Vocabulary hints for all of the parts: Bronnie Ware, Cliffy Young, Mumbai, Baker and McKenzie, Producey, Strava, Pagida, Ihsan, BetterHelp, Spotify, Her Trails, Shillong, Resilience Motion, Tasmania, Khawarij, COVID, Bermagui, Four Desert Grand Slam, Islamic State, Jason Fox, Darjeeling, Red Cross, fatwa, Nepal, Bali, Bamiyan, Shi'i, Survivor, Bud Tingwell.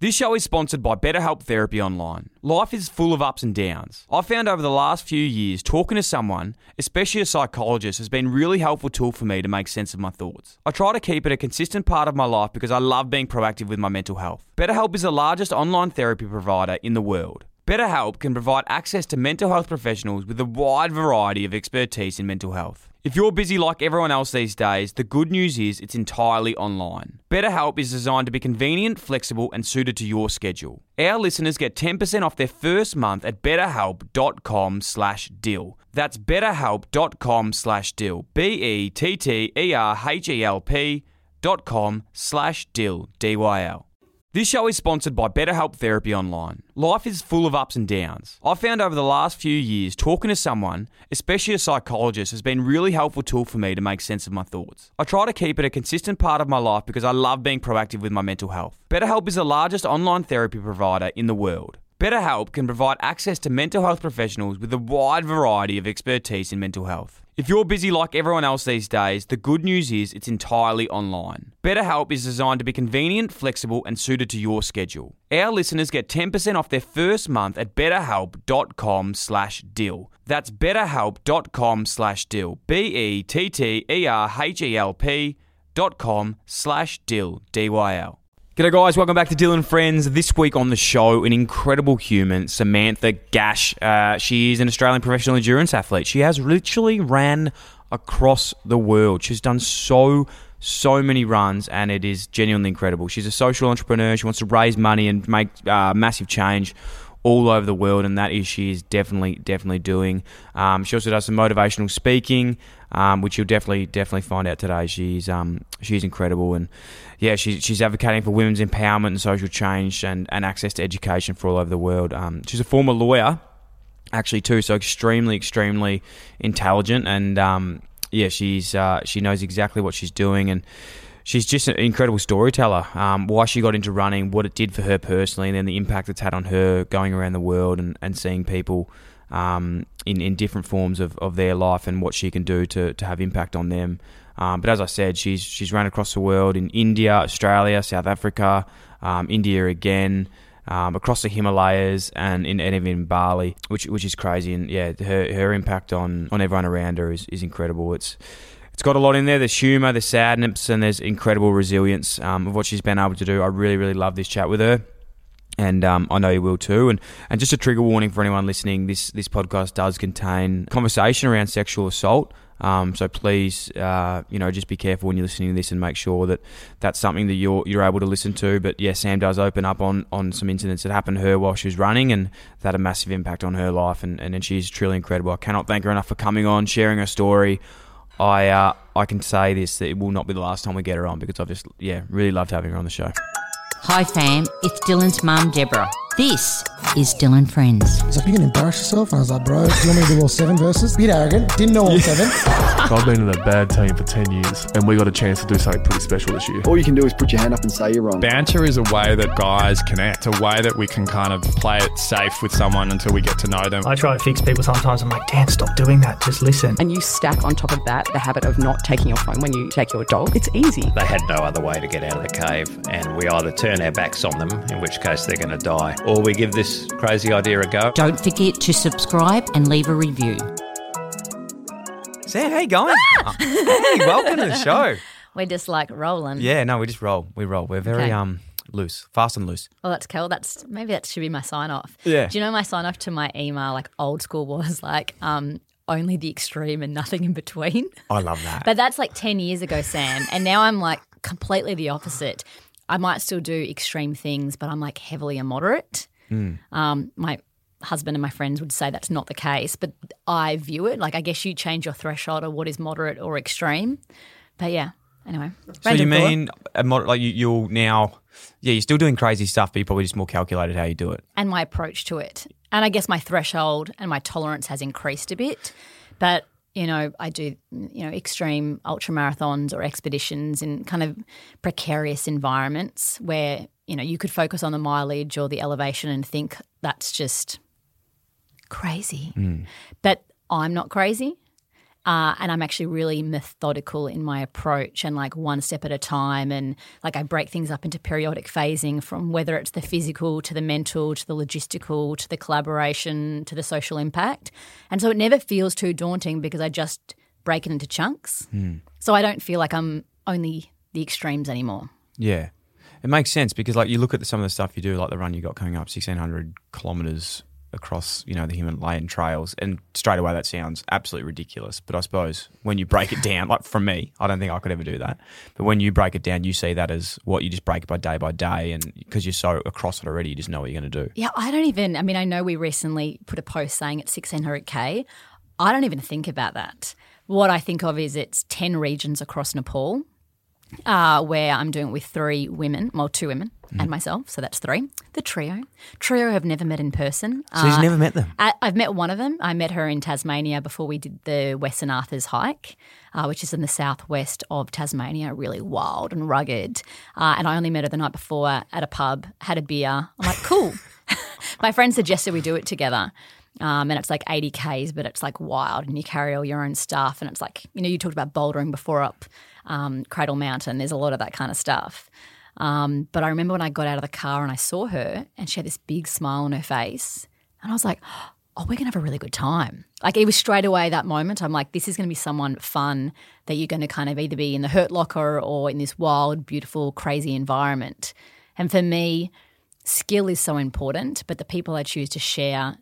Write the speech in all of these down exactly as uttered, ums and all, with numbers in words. This show is sponsored by BetterHelp Therapy Online. Life is full of ups and downs. I've found over the last few years, talking to someone, especially a psychologist, has been a really helpful tool for me to make sense of my thoughts. I try to keep it a consistent part of my life because I love being proactive with my mental health. BetterHelp is the largest online therapy provider in the world. BetterHelp can provide access to mental health professionals with a wide variety of expertise in mental health. If you're busy like everyone else these days, the good news is it's entirely online. BetterHelp is designed to be convenient, flexible, and suited to your schedule. Our listeners get ten percent off their first month at betterhelp.com slash deal. That's betterhelp.com slash deal. B-E-T-T-E-R-H-E-L-P dot com slash deal, D Y L. This show is sponsored by BetterHelp Therapy Online. Life is full of ups and downs. I've found over the last few years, talking to someone, especially a psychologist, has been a really helpful tool for me to make sense of my thoughts. I try to keep it a consistent part of my life because I love being proactive with my mental health. BetterHelp is the largest online therapy provider in the world. BetterHelp can provide access to mental health professionals with a wide variety of expertise in mental health. If you're busy like everyone else these days, the good news is it's entirely online. BetterHelp is designed to be convenient, flexible, and suited to your schedule. Our listeners get ten percent off their first month at betterhelp.com slash deal. That's betterhelp.com slash deal. B-E-T-T-E-R-H-E-L-P dot com slash deal, D Y L. G'day guys, welcome back to Deal and Friends. This week on the show, an incredible human, Samantha Gash. Uh, she is an Australian professional endurance athlete. She has literally ran across the world. She's done so, so many runs, and it is genuinely incredible. She's a social entrepreneur. She wants to raise money and make uh, massive change all over the world, and that is she is definitely, definitely doing. Um, she also does some motivational speaking, um, which you'll definitely, definitely find out today. She's um, she's incredible, and yeah, she, she's advocating for women's empowerment and social change and, and access to education for all over the world. Um, she's a former lawyer, actually, too, so extremely, extremely intelligent, and um, yeah, she's uh, she knows exactly what she's doing, and she's just an incredible storyteller, um, why she got into running, what it did for her personally, and then the impact it's had on her going around the world and, and seeing people um, in, in different forms of, of their life and what she can do to, to have impact on them. Um, but as I said, she's she's run across the world in India, Australia, South Africa, um, India again, um, across the Himalayas, and in and even in Bali, which which is crazy. And yeah, her her impact on, on everyone around her is, is incredible. It's It's got a lot in there. There's humour, there's sadness, and there's incredible resilience um, of what she's been able to do. I really, really love this chat with her, and um, I know you will too. And and just a trigger warning for anyone listening, this this podcast does contain conversation around sexual assault. Um, so please, uh, you know, just be careful when you're listening to this and make sure that that's something that you're you're able to listen to. But yeah, Sam does open up on, on some incidents that happened to her while she was running, and that had a massive impact on her life. And, and, and she's truly incredible. I cannot thank her enough for coming on, sharing her story. I uh, I can say this, that it will not be the last time we get her on, because I've just, yeah, really loved having her on the show. Hi fam, it's Dylan's mum, Deborah. This is Dylan Friends. He's like, you can embarrass yourself? And I was like, bro, do you want me to do all seven verses? Bit arrogant, didn't know all yeah. seven. So I've been in a bad team for ten years, and we got a chance to do something pretty special this year. All you can do is put your hand up and say you're wrong. Banter is a way that guys connect, a way that we can kind of play it safe with someone until we get to know them. I try to fix people sometimes. I'm like, Dan, stop doing that, just listen. And you stack on top of that the habit of not taking your phone when you take your dog. It's easy. They had no other way to get out of the cave, and we either turn our backs on them, in which case they're going to die, or we give this crazy idea a go. Don't forget to subscribe and leave a review. Sam, how you going? Ah! Hey, welcome to the show. We're just like rolling. Yeah, no, we just roll. We roll. We're very okay. um loose, fast and loose. Well, that's cool. That's maybe that should be my sign off. Yeah. Do you know my sign off to my email? Like old school was like um only the extreme and nothing in between. I love that. But that's like ten years ago, Sam, and now I'm like completely the opposite. I might still do extreme things, but I'm like heavily immoderate. Mm. Um, my husband and my friends would say that's not the case, but I view it. Like I guess you change your threshold of what is moderate or extreme. But yeah, anyway. So you mean immoderate, like you, you'll now – yeah, you're still doing crazy stuff, but you're probably just more calculated how you do it. And my approach to it. And I guess my threshold and my tolerance has increased a bit, but – you know, I do, you know, extreme ultramarathons or expeditions in kind of precarious environments where, you know, you could focus on the mileage or the elevation and think that's just crazy. Mm. But I'm not crazy. Uh, and I'm actually really methodical in my approach and like one step at a time. And like I break things up into periodic phasing from whether it's the physical to the mental to the logistical to the collaboration to the social impact. And so it never feels too daunting because I just break it into chunks. Mm. So I don't feel like I'm only the extremes anymore. Yeah. It makes sense because like you look at the, some of the stuff you do, like the run you got coming up, sixteen hundred kilometres across, you know, the Himalayan trails, and straight away that sounds absolutely ridiculous. But I suppose when you break it down, like for me, I don't think I could ever do that. But when you break it down, you see that as what you just break it by day by day, and because you're so across it already, you just know what you're going to do. Yeah, I don't even. I mean, I know we recently put a post saying it's sixteen hundred k. I don't even think about that. What I think of is it's ten regions across Nepal. Uh, where I'm doing it with three women, well, two women mm. and myself, so that's three. The trio. Trio have never met in person. So uh, he's never met them? I, I've met one of them. I met her in Tasmania before we did the Western Arthur's Hike, uh, which is in the southwest of Tasmania, really wild and rugged. Uh, and I only met her the night before at a pub, had a beer. I'm like, cool. My friend suggested we do it together. Um, and it's like eighty kays, but it's like wild and you carry all your own stuff. And it's like, you know, you talked about bouldering before up um, Cradle Mountain. There's a lot of that kind of stuff. Um, but I remember when I got out of the car and I saw her and she had this big smile on her face and I was like, oh, we're going to have a really good time. Like it was straight away that moment. I'm like, this is going to be someone fun that you're going to kind of either be in the hurt locker or in this wild, beautiful, crazy environment. And for me, skill is so important, but the people I choose to share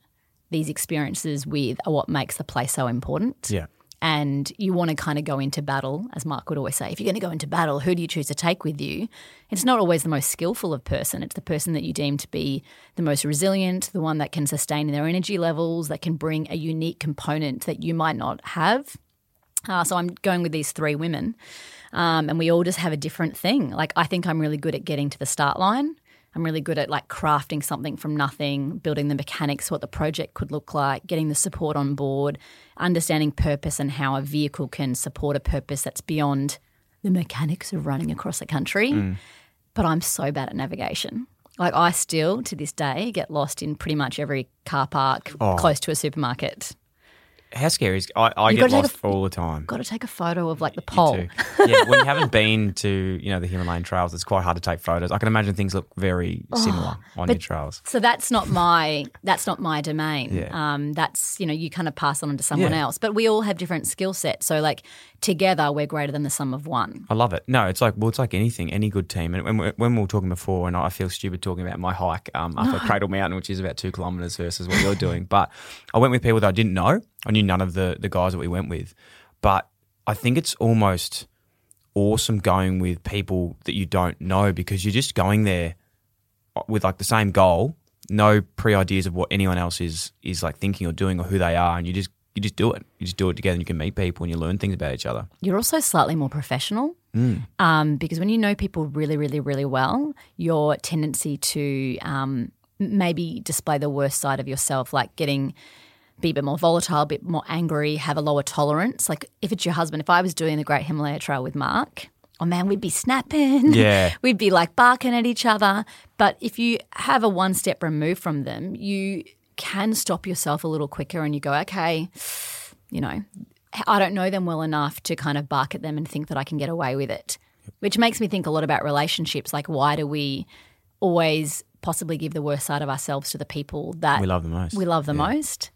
these experiences with are what makes the play so important. Yeah. And you want to kind of go into battle, as Mark would always say, if you're going to go into battle, who do you choose to take with you? It's not always the most skillful of person. It's the person that you deem to be the most resilient, the one that can sustain their energy levels, that can bring a unique component that you might not have. Uh, so I'm going with these three women um, and we all just have a different thing. Like I think I'm really good at getting to the start line. I'm really good at like crafting something from nothing, building the mechanics, what the project could look like, getting the support on board, understanding purpose and how a vehicle can support a purpose that's beyond the mechanics of running across the country. Mm. But I'm so bad at navigation. Like I still to this day get lost in pretty much every car park oh. close to a supermarket. How scary is I, I get lost a, all the time. Got to take a photo of like the pole. Yeah, when you haven't been to you know the Himalayan trails, it's quite hard to take photos. I can imagine things look very oh, similar on but, your trails. So that's not my that's not my domain. Yeah. Um, that's you know you kind of pass on to someone yeah. else. But we all have different skill sets. So like together we're greater than the sum of one. I love it. No, it's like well, it's like anything, any good team. And when we, when we were talking before, and I feel stupid talking about my hike um, up no. at Cradle Mountain, which is about two kilometres versus what you're doing. But I went with people that I didn't know. I knew none of the, the guys that we went with. But I think it's almost awesome going with people that you don't know because you're just going there with like the same goal, no pre-ideas of what anyone else is is like thinking or doing or who they are, and you just you just do it. You just do it together and you can meet people and you learn things about each other. You're also slightly more professional mm. um, because when you know people really, really, really well, your tendency to um, maybe display the worst side of yourself, like getting – be a bit more volatile, a bit more angry, have a lower tolerance. Like if it's your husband, if I was doing the Great Himalaya Trail with Mark, oh, man, we'd be snapping. Yeah. We'd be like barking at each other. But if you have a one step remove from them, you can stop yourself a little quicker and you go, okay, you know, I don't know them well enough to kind of bark at them and think that I can get away with it, which makes me think a lot about relationships. Like why do we always possibly give the worst side of ourselves to the people that we love the most? We love the yeah. most.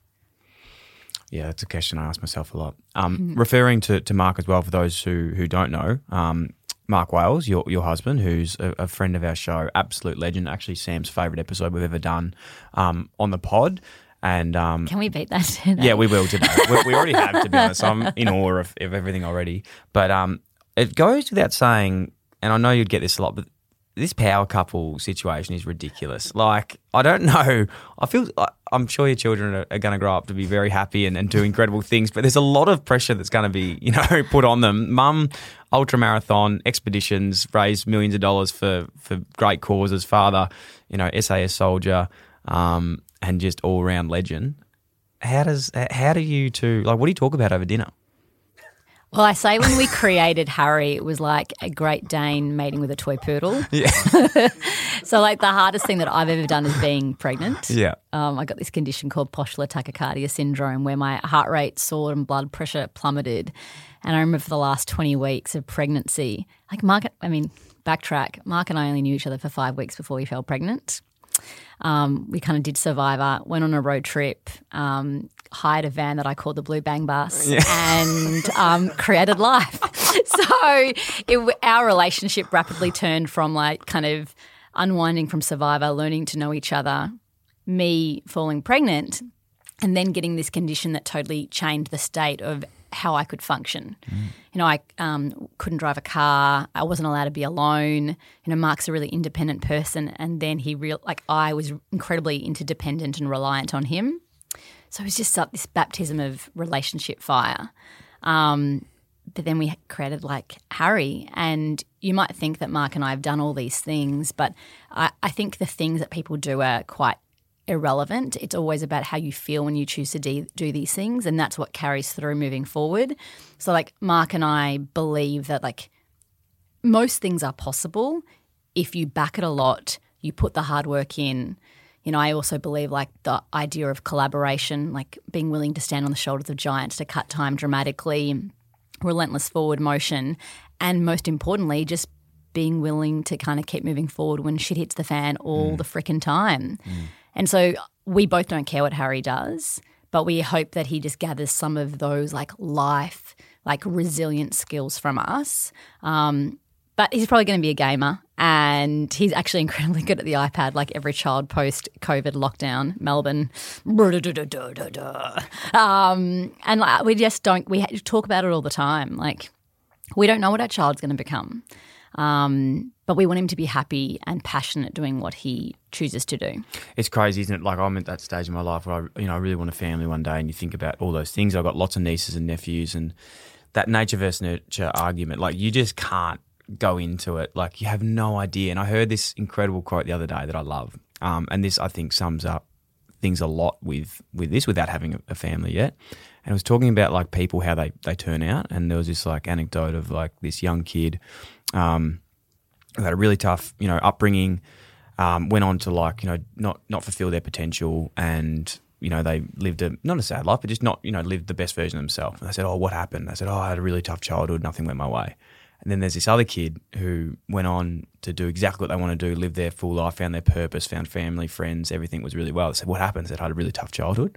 Yeah, that's a question I ask myself a lot. Um, mm. Referring to, to Mark as well, for those who who don't know, um, Mark Wales, your your husband, who's a, a friend of our show, absolute legend, actually Sam's favourite episode we've ever done um, on the pod. And um, can we beat that today? Yeah, we will today. we, we already have, to be honest. I'm in awe of, of everything already. But um, it goes without saying, and I know you'd get this a lot, but this power couple situation is ridiculous. Like, I don't know. I feel I'm sure your children are, are going to grow up to be very happy and, and do incredible things, but there's a lot of pressure that's going to be, you know, put on them. Mum, ultramarathon, expeditions, raised millions of dollars for, for great causes. Father, you know, S A S soldier, um, and just all round legend. How does how do you two like? What do you talk about over dinner? Well, I say when we created Hurry, it was like a Great Dane mating with a toy poodle. Yeah. So, like, the hardest thing that I've ever done is being pregnant. Yeah. Um, I got this condition called postular tachycardia syndrome where my heart rate soared and blood pressure plummeted. And I remember for the last twenty weeks of pregnancy, like Mark, I mean, backtrack, Mark and I only knew each other for five weeks before we fell pregnant. Um, we kind of did Survivor, went on a road trip, um, hired a van that I called the Blue Bang Bus, yeah. and um, created life. So it, our relationship rapidly turned from like kind of unwinding from Survivor, learning to know each other, me falling pregnant, and then getting this condition that totally changed the state of how I could function. Mm. You know, I um, couldn't drive a car. I wasn't allowed to be alone. You know, Mark's a really independent person, and then he real like I was incredibly interdependent and reliant on him. So it was just like this baptism of relationship fire. Um, but then we created like Harry, and you might think that Mark and I have done all these things, but I, I think the things that people do are quite irrelevant. It's always about how you feel when you choose to de- do these things, and that's what carries through moving forward. So like Mark and I believe that like most things are possible if you back it a lot, you put the hard work in. You know, I also believe like the idea of collaboration, like being willing to stand on the shoulders of giants to cut time dramatically, relentless forward motion, and most importantly just being willing to kind of keep moving forward when shit hits the fan all mm. the frickin' time. Mm. And so we both don't care what Harry does, but we hope that he just gathers some of those like life, like resilient skills from us. Um, but he's probably going to be a gamer, and he's actually incredibly good at the iPad, like every child post-COVID lockdown, Melbourne. Um, and like, we just don't – we talk about it all the time. Like we don't know what our child's going to become. Um, but we want him to be happy and passionate doing what he chooses to do. It's crazy, isn't it? Like I'm at that stage in my life where I, you know, I really want a family one day, and you think about all those things. I've got lots of nieces and nephews, and that nature versus nurture argument, like you just can't go into it. Like you have no idea. And I heard this incredible quote the other day that I love. Um, and this I think sums up things a lot with, with this without having a family yet. And I was talking about like people, how they, they turn out. And there was this like anecdote of like this young kid Um, had a really tough, you know, upbringing, um, went on to like, you know, not, not fulfill their potential, and, you know, they lived a, not a sad life, but just not, you know, lived the best version of themselves. And I said, oh, what happened? I said, oh, I had a really tough childhood, nothing went my way. And then there's this other kid who went on to do exactly what they want to do, live their full life, found their purpose, found family, friends, everything was really well. I said, what happened? I said, I had a really tough childhood.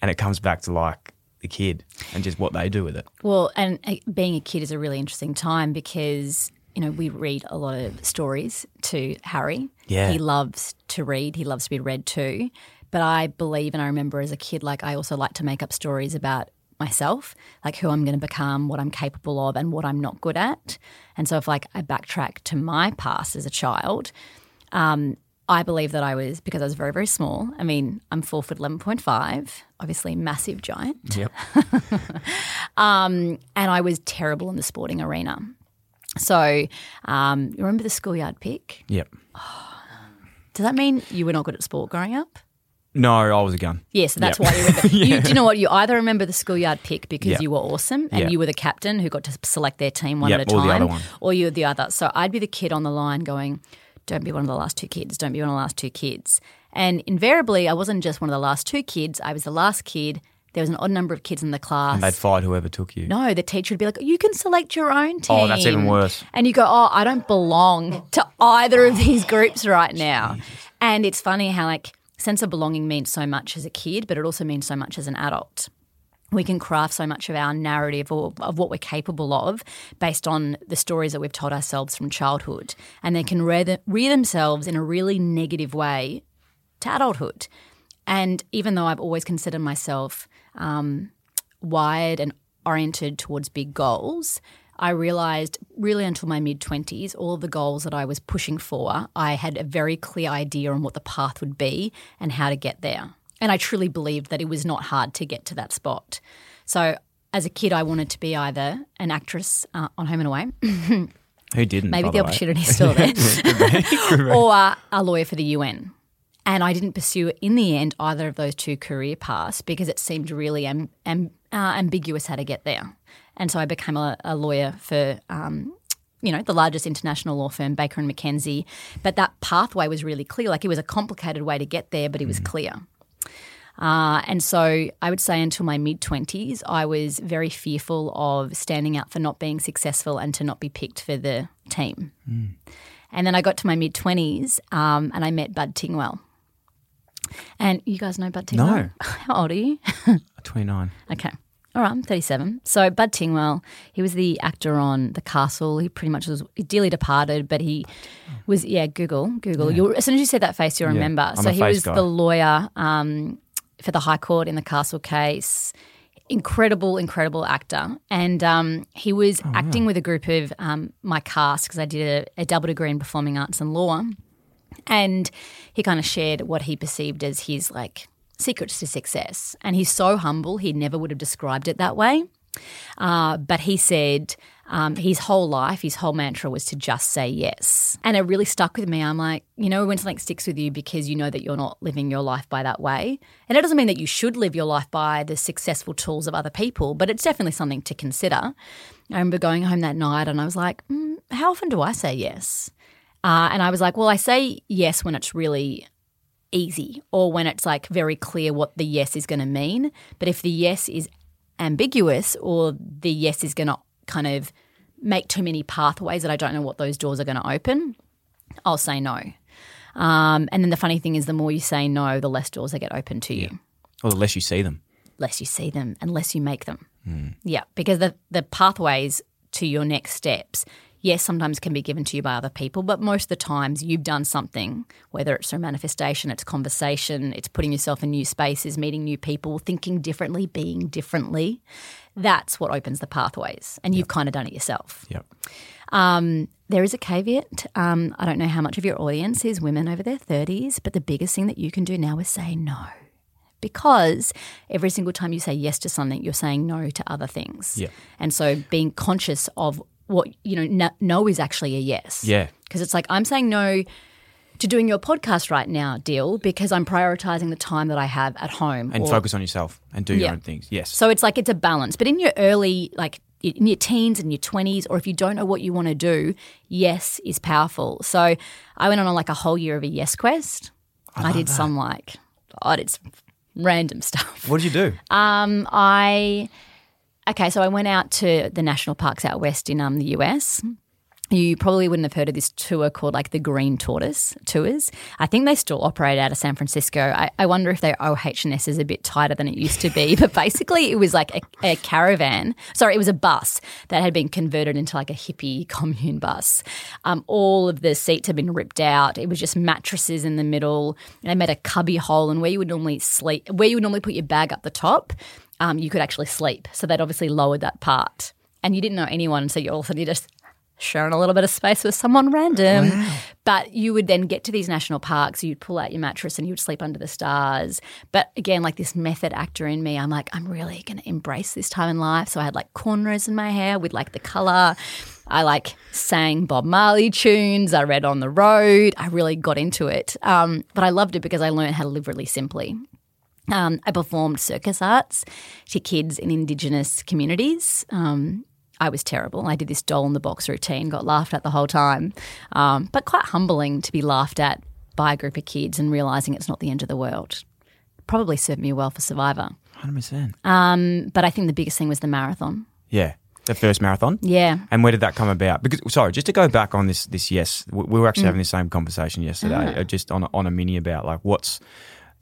And it comes back to like the kid and just what they do with it. Well, and being a kid is a really interesting time because – you know, we read a lot of stories to Harry. Yeah. He loves to read. He loves to be read to. But I believe, and I remember as a kid, like I also like to make up stories about myself, like who I'm going to become, what I'm capable of, and what I'm not good at. And so if like I backtrack to my past as a child, um, I believe that I was, because I was very, very small. I mean, I'm four foot eleven point five, obviously massive giant. Yep. um, and I was terrible in the sporting arena. So um, you remember the schoolyard pick? Yep. Oh, does that mean you were not good at sport growing up? No, I was a gun. Yeah, so that's yep. why you remember. yeah. You, do you know what? You either remember the schoolyard pick because yep. you were awesome and yep. you were the captain who got to select their team one yep, at a time. Or the other one. Or you were the other. So I'd be the kid on the line going, don't be one of the last two kids, don't be one of the last two kids. And invariably I wasn't just one of the last two kids, I was the last kid. There was an odd number of kids in the class. And they'd fight whoever took you. No, the teacher would be like, you can select your own team. Oh, that's even worse. And you go, oh, I don't belong to either of these groups right now. Jesus. And it's funny how like sense of belonging means so much as a kid, but it also means so much as an adult. We can craft so much of our narrative or of what we're capable of based on the stories that we've told ourselves from childhood, and they can rear, the, rear themselves in a really negative way to adulthood. And even though I've always considered myself um, wired and oriented towards big goals, I realised really until my mid-twenties all of the goals that I was pushing for, I had a very clear idea on what the path would be and how to get there. And I truly believed that it was not hard to get to that spot. So as a kid I wanted to be either an actress uh, on Home and Away. Who didn't, Maybe the, the opportunity is still there. Or uh, a lawyer for the U N. And I didn't pursue in the end either of those two career paths because it seemed really am, am, uh, ambiguous how to get there. And so I became a, a lawyer for um, you know, the largest international law firm, Baker and McKenzie. But that pathway was really clear. Like, it was a complicated way to get there, but it was clear. Uh, and so I would say until my mid-twenties, I was very fearful of standing out for not being successful and to not be picked for the team. Mm. And then I got to my mid-twenties um, and I met Bud Tingwell. And you guys know Bud Tingwell? No. How old are you? twenty-nine. Okay. All right, I'm thirty-seven. So Bud Tingwell, he was the actor on The Castle. He pretty much was dearly departed, but he was, yeah, Google, Google. Yeah. You'll, as soon as you see that face, you'll yeah, remember. I'm so a he face was guy. The lawyer um, for the High Court in the Castle case. Incredible, incredible actor. And um, he was oh, acting yeah. with a group of um, my cast because I did a, a double degree in performing arts and law. And he kind of shared what he perceived as his, like, secrets to success. And he's so humble, he never would have described it that way. Uh, but he said um, his whole life, his whole mantra was to just say yes. And it really stuck with me. I'm like, you know, when something sticks with you because you know that you're not living your life by that way. And it doesn't mean that you should live your life by the successful tools of other people, but it's definitely something to consider. I remember going home that night and I was like, mm, how often do I say yes? Uh, and I was like, well, I say yes when it's really easy or when it's like very clear what the yes is going to mean. But if the yes is ambiguous or the yes is going to kind of make too many pathways that I don't know what those doors are going to open, I'll say no. Um, and then the funny thing is the more you say no, the less doors they get open to you. Yeah. Or the less you see them. Less you see them and less you make them. Mm. Yeah, because the, the pathways to your next steps – yes, sometimes can be given to you by other people, but most of the times you've done something, whether it's through manifestation, it's conversation, it's putting yourself in new spaces, meeting new people, thinking differently, being differently. That's what opens the pathways, and you've yep. kind of done it yourself. Yep. Um, there is a caveat. Um, I don't know how much of your audience is women over their thirties, but the biggest thing that you can do now is say no, because every single time you say yes to something, you're saying no to other things. Yep. And so being conscious of what, you know, no is actually a yes. Yeah. Because it's like, I'm saying no to doing your podcast right now, deal, because I'm prioritizing the time that I have at home. And or, focus on yourself and do yeah. your own things. Yes. So it's like, it's a balance. But in your early, like in your teens and your twenties, or if you don't know what you want to do, yes is powerful. So I went on a, like a whole year of a yes quest. I, I did that. some like, I did some random stuff. What did you do? Um, I... Okay, so I went out to the national parks out west in um, the U S. You probably wouldn't have heard of this tour called like the Green Tortoise Tours. I think they still operate out of San Francisco. I, I wonder if their O H and S is a bit tighter than it used to be. But basically it was like a, a caravan. Sorry, it was a bus that had been converted into like a hippie commune bus. Um, all of the seats had been ripped out. It was just mattresses in the middle. They made a cubby hole, and where you would normally sleep, where you would normally put your bag up the top, Um, you could actually sleep. So they'd obviously lowered that part. And you didn't know anyone, so you all of a sudden you're just sharing a little bit of space with someone random. Wow. But you would then get to these national parks, you'd pull out your mattress and you would sleep under the stars. But again, like this method actor in me, I'm like, I'm really going to embrace this time in life. So I had like cornrows in my hair with like the colour. I like sang Bob Marley tunes. I read On the Road. I really got into it. Um, but I loved it because I learned how to live really simply. Um, I performed circus arts to kids in Indigenous communities. Um, I was terrible. I did this doll-in-the-box routine, got laughed at the whole time, um, but quite humbling to be laughed at by a group of kids and realising it's not the end of the world. Probably served me well for Survivor. one hundred percent. Um, but I think the biggest thing was the marathon. Yeah, the first marathon? Yeah. And where did that come about? Because sorry, just to go back on this this yes, we were actually mm. having the same conversation yesterday, ah. just on a, on a mini about like what's –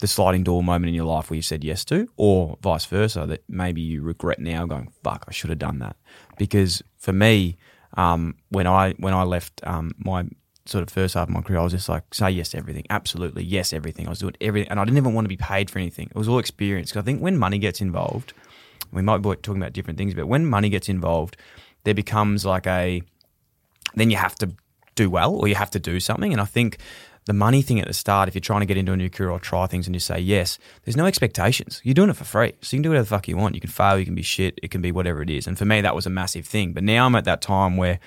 the sliding door moment in your life where you said yes to, or vice versa, that maybe you regret now going, fuck, I should have done that. Because for me, um, when I when I left um, my sort of first half of my career, I was just like, say yes to everything, absolutely, yes, everything. I was doing everything, and I didn't even want to be paid for anything. It was all experience. Because I think when money gets involved, we might be talking about different things, but when money gets involved, there becomes like a, then you have to do well or you have to do something. And I think the money thing at the start, if you're trying to get into a new career or try things and you say yes, there's no expectations. You're doing it for free. So you can do whatever the fuck you want. You can fail, you can be shit, it can be whatever it is. And for me, that was a massive thing. But now I'm at that time where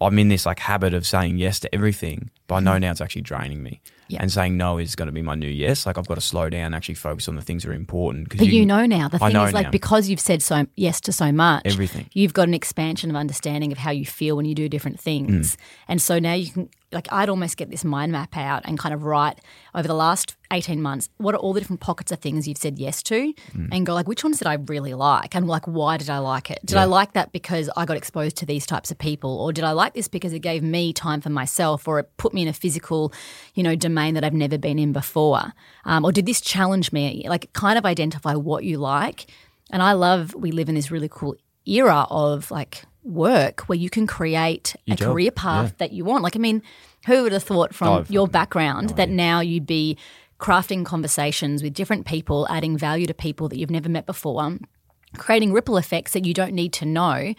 I'm in this like habit of saying yes to everything, but I know now it's actually draining me. Yeah. And saying no is going to be my new yes. Like I've got to slow down and actually focus on the things that are important. But you, you know now. The thing is like now. Because you've said so yes to so much. Everything. You've got an expansion of understanding of how you feel when you do different things. Mm. And so now you can – like I'd almost get this mind map out and kind of write over the last eighteen months what are all the different pockets of things you've said yes to mm. and go like which ones did I really like and like why did I like it? Did yeah. I like that because I got exposed to these types of people, or did I like this because it gave me time for myself, or it put me in a physical, you know, domain that I've never been in before, um, or did this challenge me? Like kind of identify what you like. And I love we live in this really cool era of like work where you can create you a job. career path yeah. that you want. Like I mean, who would have thought from I've, your background no that now you'd be crafting conversations with different people, adding value to people that you've never met before, creating ripple effects that you don't need to know.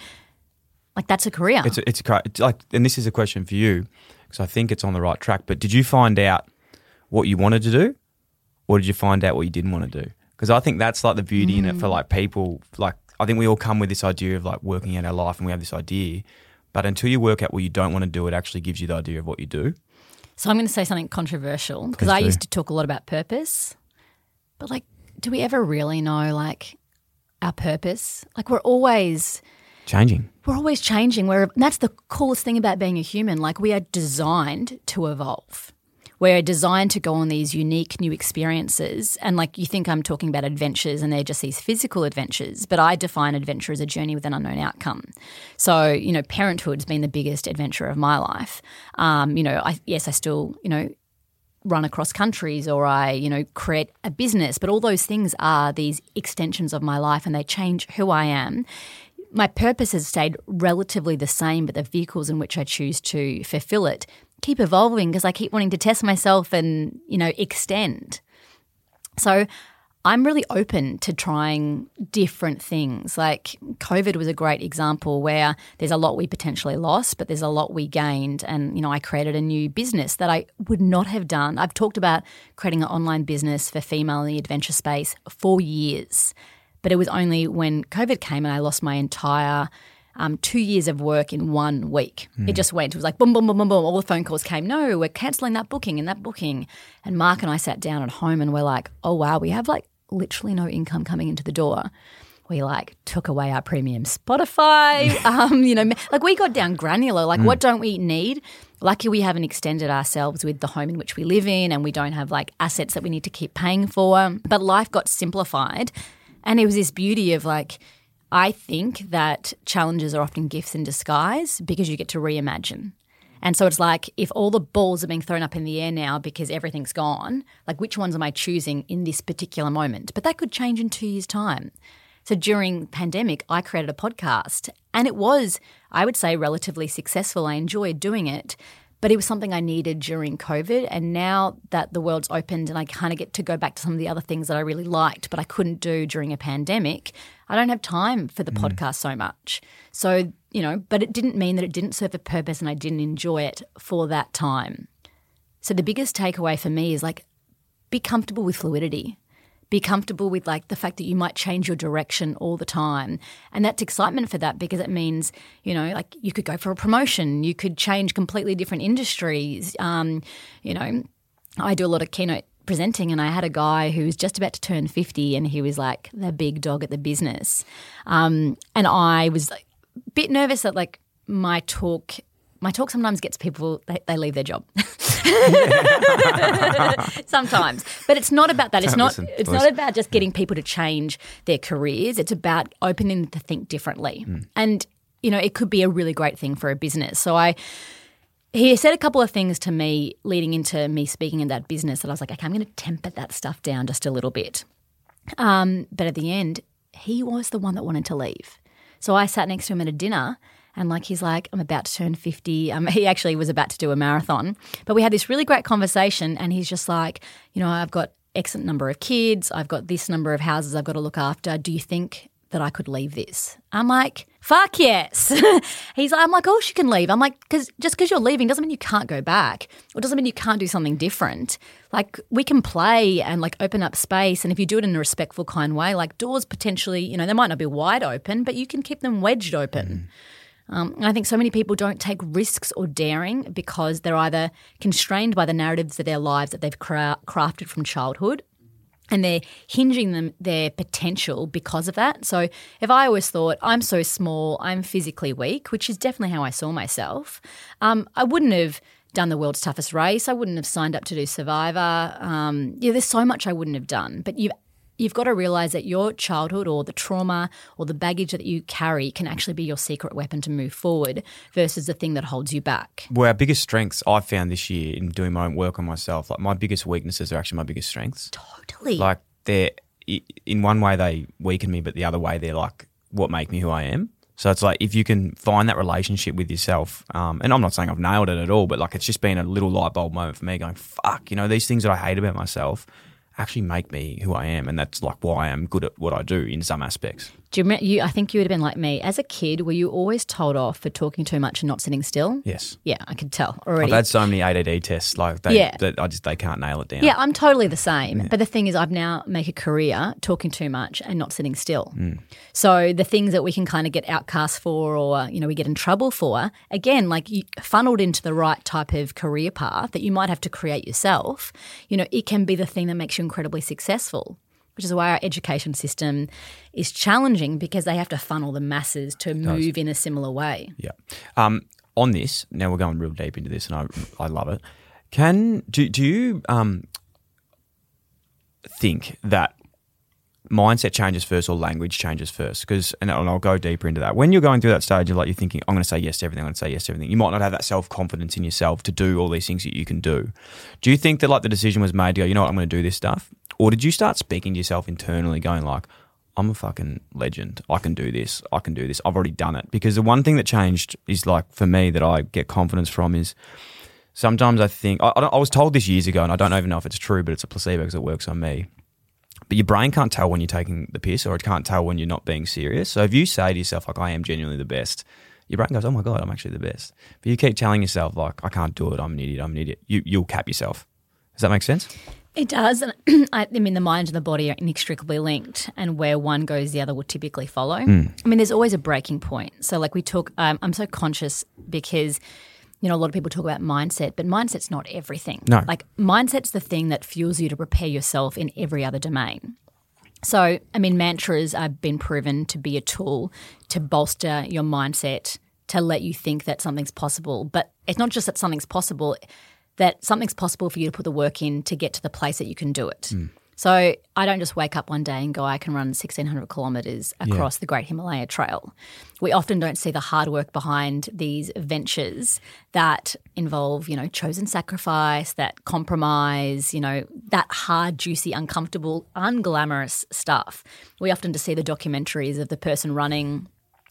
Like that's a career. It's a, it's, a, it's like, and this is a question for you because I think it's on the right track. But did you find out what you wanted to do, or did you find out what you didn't want to do? Because I think that's like the beauty mm. in it for like people. Like I think we all come with this idea of like working out our life, and we have this idea, but until you work out what you don't want to do, it actually gives you the idea of what you do. So I'm going to say something controversial because I used to talk a lot about purpose, but like, do we ever really know like our purpose? Like we're always changing. We're always changing. We're that's the coolest thing about being a human. Like we are designed to evolve. We're designed to go on these unique new experiences, and like you think I'm talking about adventures and they're just these physical adventures, but I define adventure as a journey with an unknown outcome. So, you know, parenthood's been the biggest adventure of my life. Um, you know, I, yes, I still, you know, run across countries, or I, you know, create a business, but all those things are these extensions of my life and they change who I am. My purpose has stayed relatively the same, but the vehicles in which I choose to fulfill it keep evolving because I keep wanting to test myself and, you know, extend. So I'm really open to trying different things. Like COVID was a great example where there's a lot we potentially lost, but there's a lot we gained. And, you know, I created a new business that I would not have done. I've talked about creating an online business for female in the adventure space for years, but it was only when COVID came and I lost my entire Um, two years of work in one week. Mm. It just went. It was like boom, boom, boom, boom, boom. All the phone calls came. No, we're cancelling that booking and that booking. And Mark and I sat down at home and we're like, oh, wow, we have like literally no income coming into the door. We like took away our premium Spotify. um, you know, like we got down granular. Like mm. what don't we need? Lucky we haven't extended ourselves with the home in which we live in, and we don't have like assets that we need to keep paying for. But life got simplified, and it was this beauty of like, I think that challenges are often gifts in disguise because you get to reimagine. And so it's like if all the balls are being thrown up in the air now because everything's gone, like which ones am I choosing in this particular moment? But that could change in two years' time. So during pandemic, I created a podcast, and it was, I would say, relatively successful. I enjoyed doing it, but it was something I needed during COVID. And now that the world's opened and I kind of get to go back to some of the other things that I really liked but I couldn't do during a pandemic, I don't have time for the mm. podcast so much. So, you know, but it didn't mean that it didn't serve a purpose and I didn't enjoy it for that time. So the biggest takeaway for me is like be comfortable with fluidity. Be comfortable with like the fact that you might change your direction all the time. And that's excitement for that because it means, you know, like you could go for a promotion, you could change completely different industries. Um, you know, I do a lot of keynote presenting, and I had a guy who was just about to turn fifty, and he was like the big dog at the business. Um, and I was like, a bit nervous that like my talk, my talk sometimes gets people, they, they leave their job. Sometimes. But it's not about that. Don't it's not listen, it's not about just getting people to change their careers. It's about opening them to think differently. Mm. And, you know, it could be a really great thing for a business. So I He said a couple of things to me leading into me speaking in that business that I was like, okay, I'm going to temper that stuff down just a little bit. Um, but at the end, he was the one that wanted to leave. So I sat next to him at a dinner, and like he's like, I'm about to turn fifty. Um, he actually was about to do a marathon. But we had this really great conversation, and he's just like, you know, I've got X number of kids. I've got this number of houses I've got to look after. Do you think that I could leave this? I'm like, fuck yes. He's like, I'm like, oh, she can leave. I'm like, because just because you're leaving doesn't mean you can't go back, or doesn't mean you can't do something different. Like we can play and like open up space, and if you do it in a respectful, kind way, like doors potentially, you know, they might not be wide open, but you can keep them wedged open. Mm. Um, and I think so many people don't take risks or daring because they're either constrained by the narratives of their lives that they've cra- crafted from childhood, and they're hinging them their potential because of that. So if I always thought, I'm so small, I'm physically weak, which is definitely how I saw myself, um, I wouldn't have done the world's toughest race. I wouldn't have signed up to do Survivor. Um, yeah, there's so much I wouldn't have done. But you've You've got to realise that your childhood or the trauma or the baggage that you carry can actually be your secret weapon to move forward versus the thing that holds you back. Well, our biggest strengths I found this year in doing my own work on myself, like my biggest weaknesses are actually my biggest strengths. Totally. Like they're – in one way they weaken me, but the other way they're like what make me who I am. So it's like if you can find that relationship with yourself, um, and I'm not saying I've nailed it at all, but like it's just been a little light bulb moment for me going, fuck, you know, these things that I hate about myself – actually make me who I am, and that's like why I'm good at what I do in some aspects. Do you remember you, I think you would have been like me. As a kid, were you always told off for talking too much and not sitting still? Yes. Yeah, I could tell already. I've had so many A D D tests, like they, yeah. they, I just, they can't nail it down. Yeah, I'm totally the same. Yeah. But the thing is I've now make a career talking too much and not sitting still. Mm. So the things that we can kind of get outcast for or, you know, we get in trouble for, again, like you funneled into the right type of career path that you might have to create yourself, you know, it can be the thing that makes you incredibly successful, which is why our education system is challenging because they have to funnel the masses to move in a similar way. Yeah. Um, on this, now we're going real deep into this and I I love it. Can do, do you um, think that mindset changes first or language changes first? Because and I'll go deeper into that. When you're going through that stage, you're like you're thinking, I'm going to say yes to everything, I'm going to say yes to everything. You might not have that self-confidence in yourself to do all these things that you can do. Do you think that like the decision was made to go, you know what, I'm going to do this stuff? Or did you start speaking to yourself internally going like, I'm a fucking legend. I can do this. I can do this. I've already done it. Because the one thing that changed is like for me that I get confidence from is sometimes I think – I I was told this years ago and I don't even know if it's true, but it's a placebo because it works on me. But your brain can't tell when you're taking the piss or it can't tell when you're not being serious. So if you say to yourself like I am genuinely the best – your brain goes, oh, my God, I'm actually the best. But you keep telling yourself, like, I can't do it, I'm an idiot, I'm an idiot. You, you'll cap yourself. Does that make sense? It does. And I mean, the mind and the body are inextricably linked, and where one goes, the other will typically follow. Mm. I mean, there's always a breaking point. So, like we talk um, – I'm so conscious because – you know, a lot of people talk about mindset, but mindset's not everything. No. Like mindset's the thing that fuels you to prepare yourself in every other domain. So, I mean, mantras have been proven to be a tool to bolster your mindset, to let you think that something's possible. But it's not just that something's possible, that something's possible for you to put the work in to get to the place that you can do it. Mm. So I don't just wake up one day and go, I can run sixteen hundred kilometres across yeah. the Great Himalaya Trail. We often don't see the hard work behind these ventures that involve, you know, chosen sacrifice, that compromise, you know, that hard, juicy, uncomfortable, unglamorous stuff. We often just see the documentaries of the person running,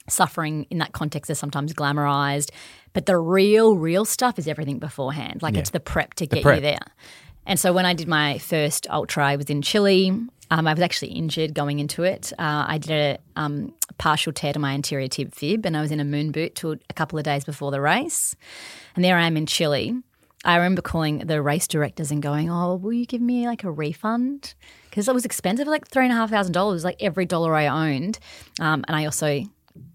suffering in that context is sometimes glamorised. But the real, real stuff is everything beforehand. Like yeah. it's the prep to the get prep. you there. And so when I did my first ultra, I was in Chile. Um, I was actually injured going into it. Uh, I did a um, partial tear to my anterior tib fib and I was in a moon boot till a couple of days before the race. And there I am in Chile. I remember calling the race directors and going, oh, will you give me like a refund? Because it was expensive, like three thousand five hundred dollars, like every dollar I owned. Um, and I also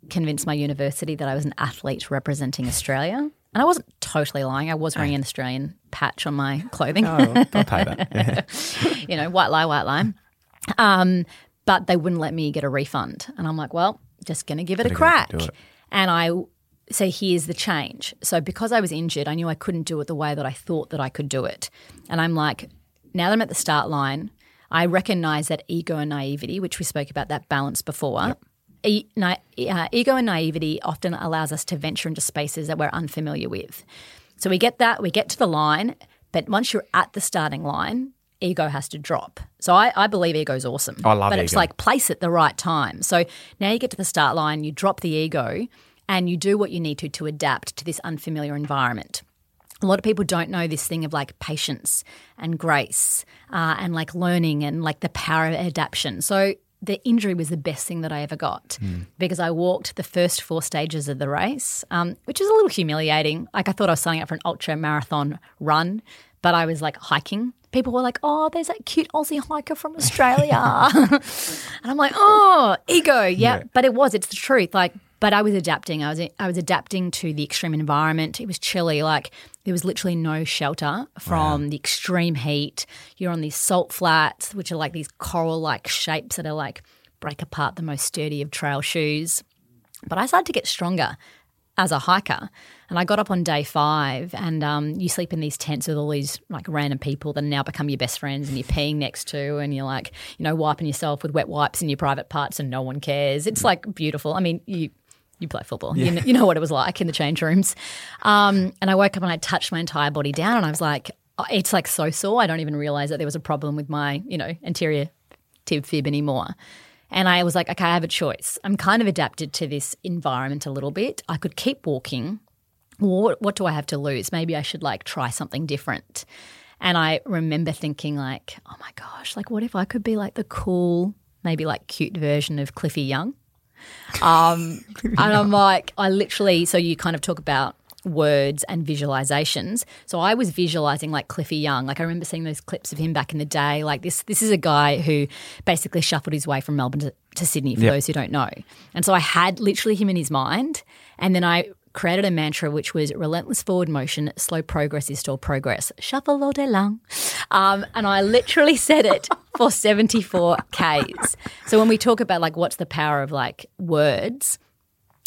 convinced my university that I was an athlete representing Australia. And I wasn't totally lying. I was wearing an Australian patch on my clothing. Oh, I'll pay that. Yeah. You know, white lie, white lie. Um, but they wouldn't let me get a refund. And I'm like, well, just going to give it Gotta a crack. It. And I – so here's the change. So because I was injured, I knew I couldn't do it the way that I thought that I could do it. And I'm like, now that I'm at the start line, I recognise that ego and naivety, which we spoke about that balance before. Yep. E- na- uh, ego and naivety often allows us to venture into spaces that we're unfamiliar with. So we get that, we get to the line, but once you're at the starting line, ego has to drop. So I, I believe ego's awesome. I love it. But ego. It's like place at the right time. So now you get to the start line, you drop the ego and you do what you need to to adapt to this unfamiliar environment. A lot of people don't know this thing of like patience and grace uh, and like learning and like the power of adaptation. So the injury was the best thing that I ever got mm. because I walked the first four stages of the race, um, which is a little humiliating. Like I thought I was signing up for an ultra marathon run, but I was like hiking. People were like, oh, there's that cute Aussie hiker from Australia. And I'm like, oh, ego. Yeah, yeah. But it was. It's the truth. Like But I was adapting. I was I was adapting to the extreme environment. It was chilly. Like, there was literally no shelter from wow. the extreme heat. You're on these salt flats, which are like these coral-like shapes that are like break apart the most sturdy of trail shoes. But I started to get stronger as a hiker. And I got up on day five, and um, you sleep in these tents with all these like random people that now become your best friends, and you're peeing next to, and you're like, you know, wiping yourself with wet wipes in your private parts, and no one cares. It's like beautiful. I mean, you you play football. Yeah. You know, you know what it was like in the change rooms. Um, and I woke up and I touched my entire body down, and I was like, it's like so sore. I don't even realize that there was a problem with my, you know, anterior tib fib anymore. And I was like, okay, I have a choice. I'm kind of adapted to this environment a little bit. I could keep walking. What, what do I have to lose? Maybe I should like try something different. And I remember thinking like, oh my gosh, like what if I could be like the cool, maybe like cute version of Cliffy Young? Um, yeah. And I'm like, I literally, so you kind of talk about words and visualizations. So I was visualizing like Cliffy Young. Like I remember seeing those clips of him back in the day. Like this this is a guy who basically shuffled his way from Melbourne to, to Sydney for yep. those who don't know. And so I had literally him in his mind, and then I created a mantra which was relentless forward motion, slow progress is still progress, shuffle all day long. Um, and I literally said it for seventy-four kays. So when we talk about like what's the power of like words,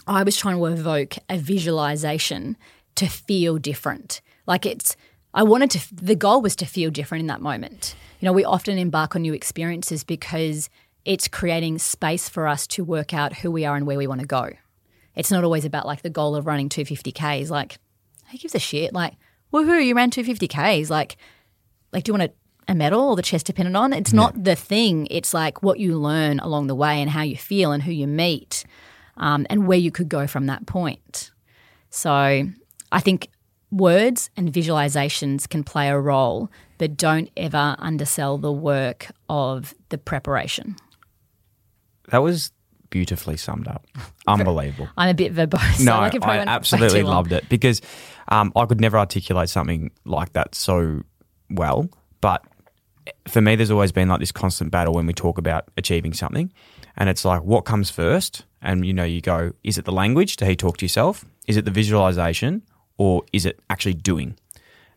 I was trying to evoke a visualization to feel different. Like it's, I wanted to, the goal was to feel different in that moment. You know, we often embark on new experiences because it's creating space for us to work out who we are and where we want to go. It's not always about like the goal of running two hundred fifty kays. Like, who gives a shit? Like, woohoo, you ran two hundred fifty kays. Like, like, do you want a, a medal or the chest to pin it on? It's not the thing. It's like what you learn along the way and how you feel and who you meet. Um, and where you could go from that point. So I think words and visualizations can play a role, but don't ever undersell the work of the preparation. That was beautifully summed up. Unbelievable. I'm a bit verbose. No, so I, I absolutely loved it because um, I could never articulate something like that so well. But for me, there's always been like this constant battle when we talk about achieving something. And it's like, what comes first? And, you know, you go, is it the language to how you talk to yourself? Is it the visualization, or is it actually doing?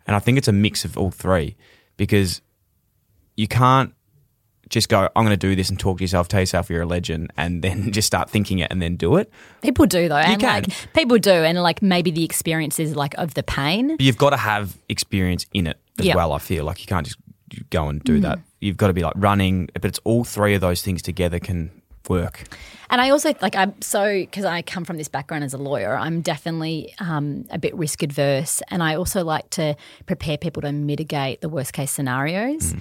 And I think it's a mix of all three, because you can't just go, I'm going to do this and talk to yourself, tell yourself you're a legend, and then just start thinking it and then do it. People do though. You and can. Like, people do. And like maybe the experience is like of the pain. But you've got to have experience in it as yep. well, I feel. Like you can't just go and do mm. that. You've got to be like running, but it's all three of those things together can work. And I also like I'm so because I come from this background as a lawyer, I'm definitely um, a bit risk adverse, and I also like to prepare people to mitigate the worst case scenarios. Mm.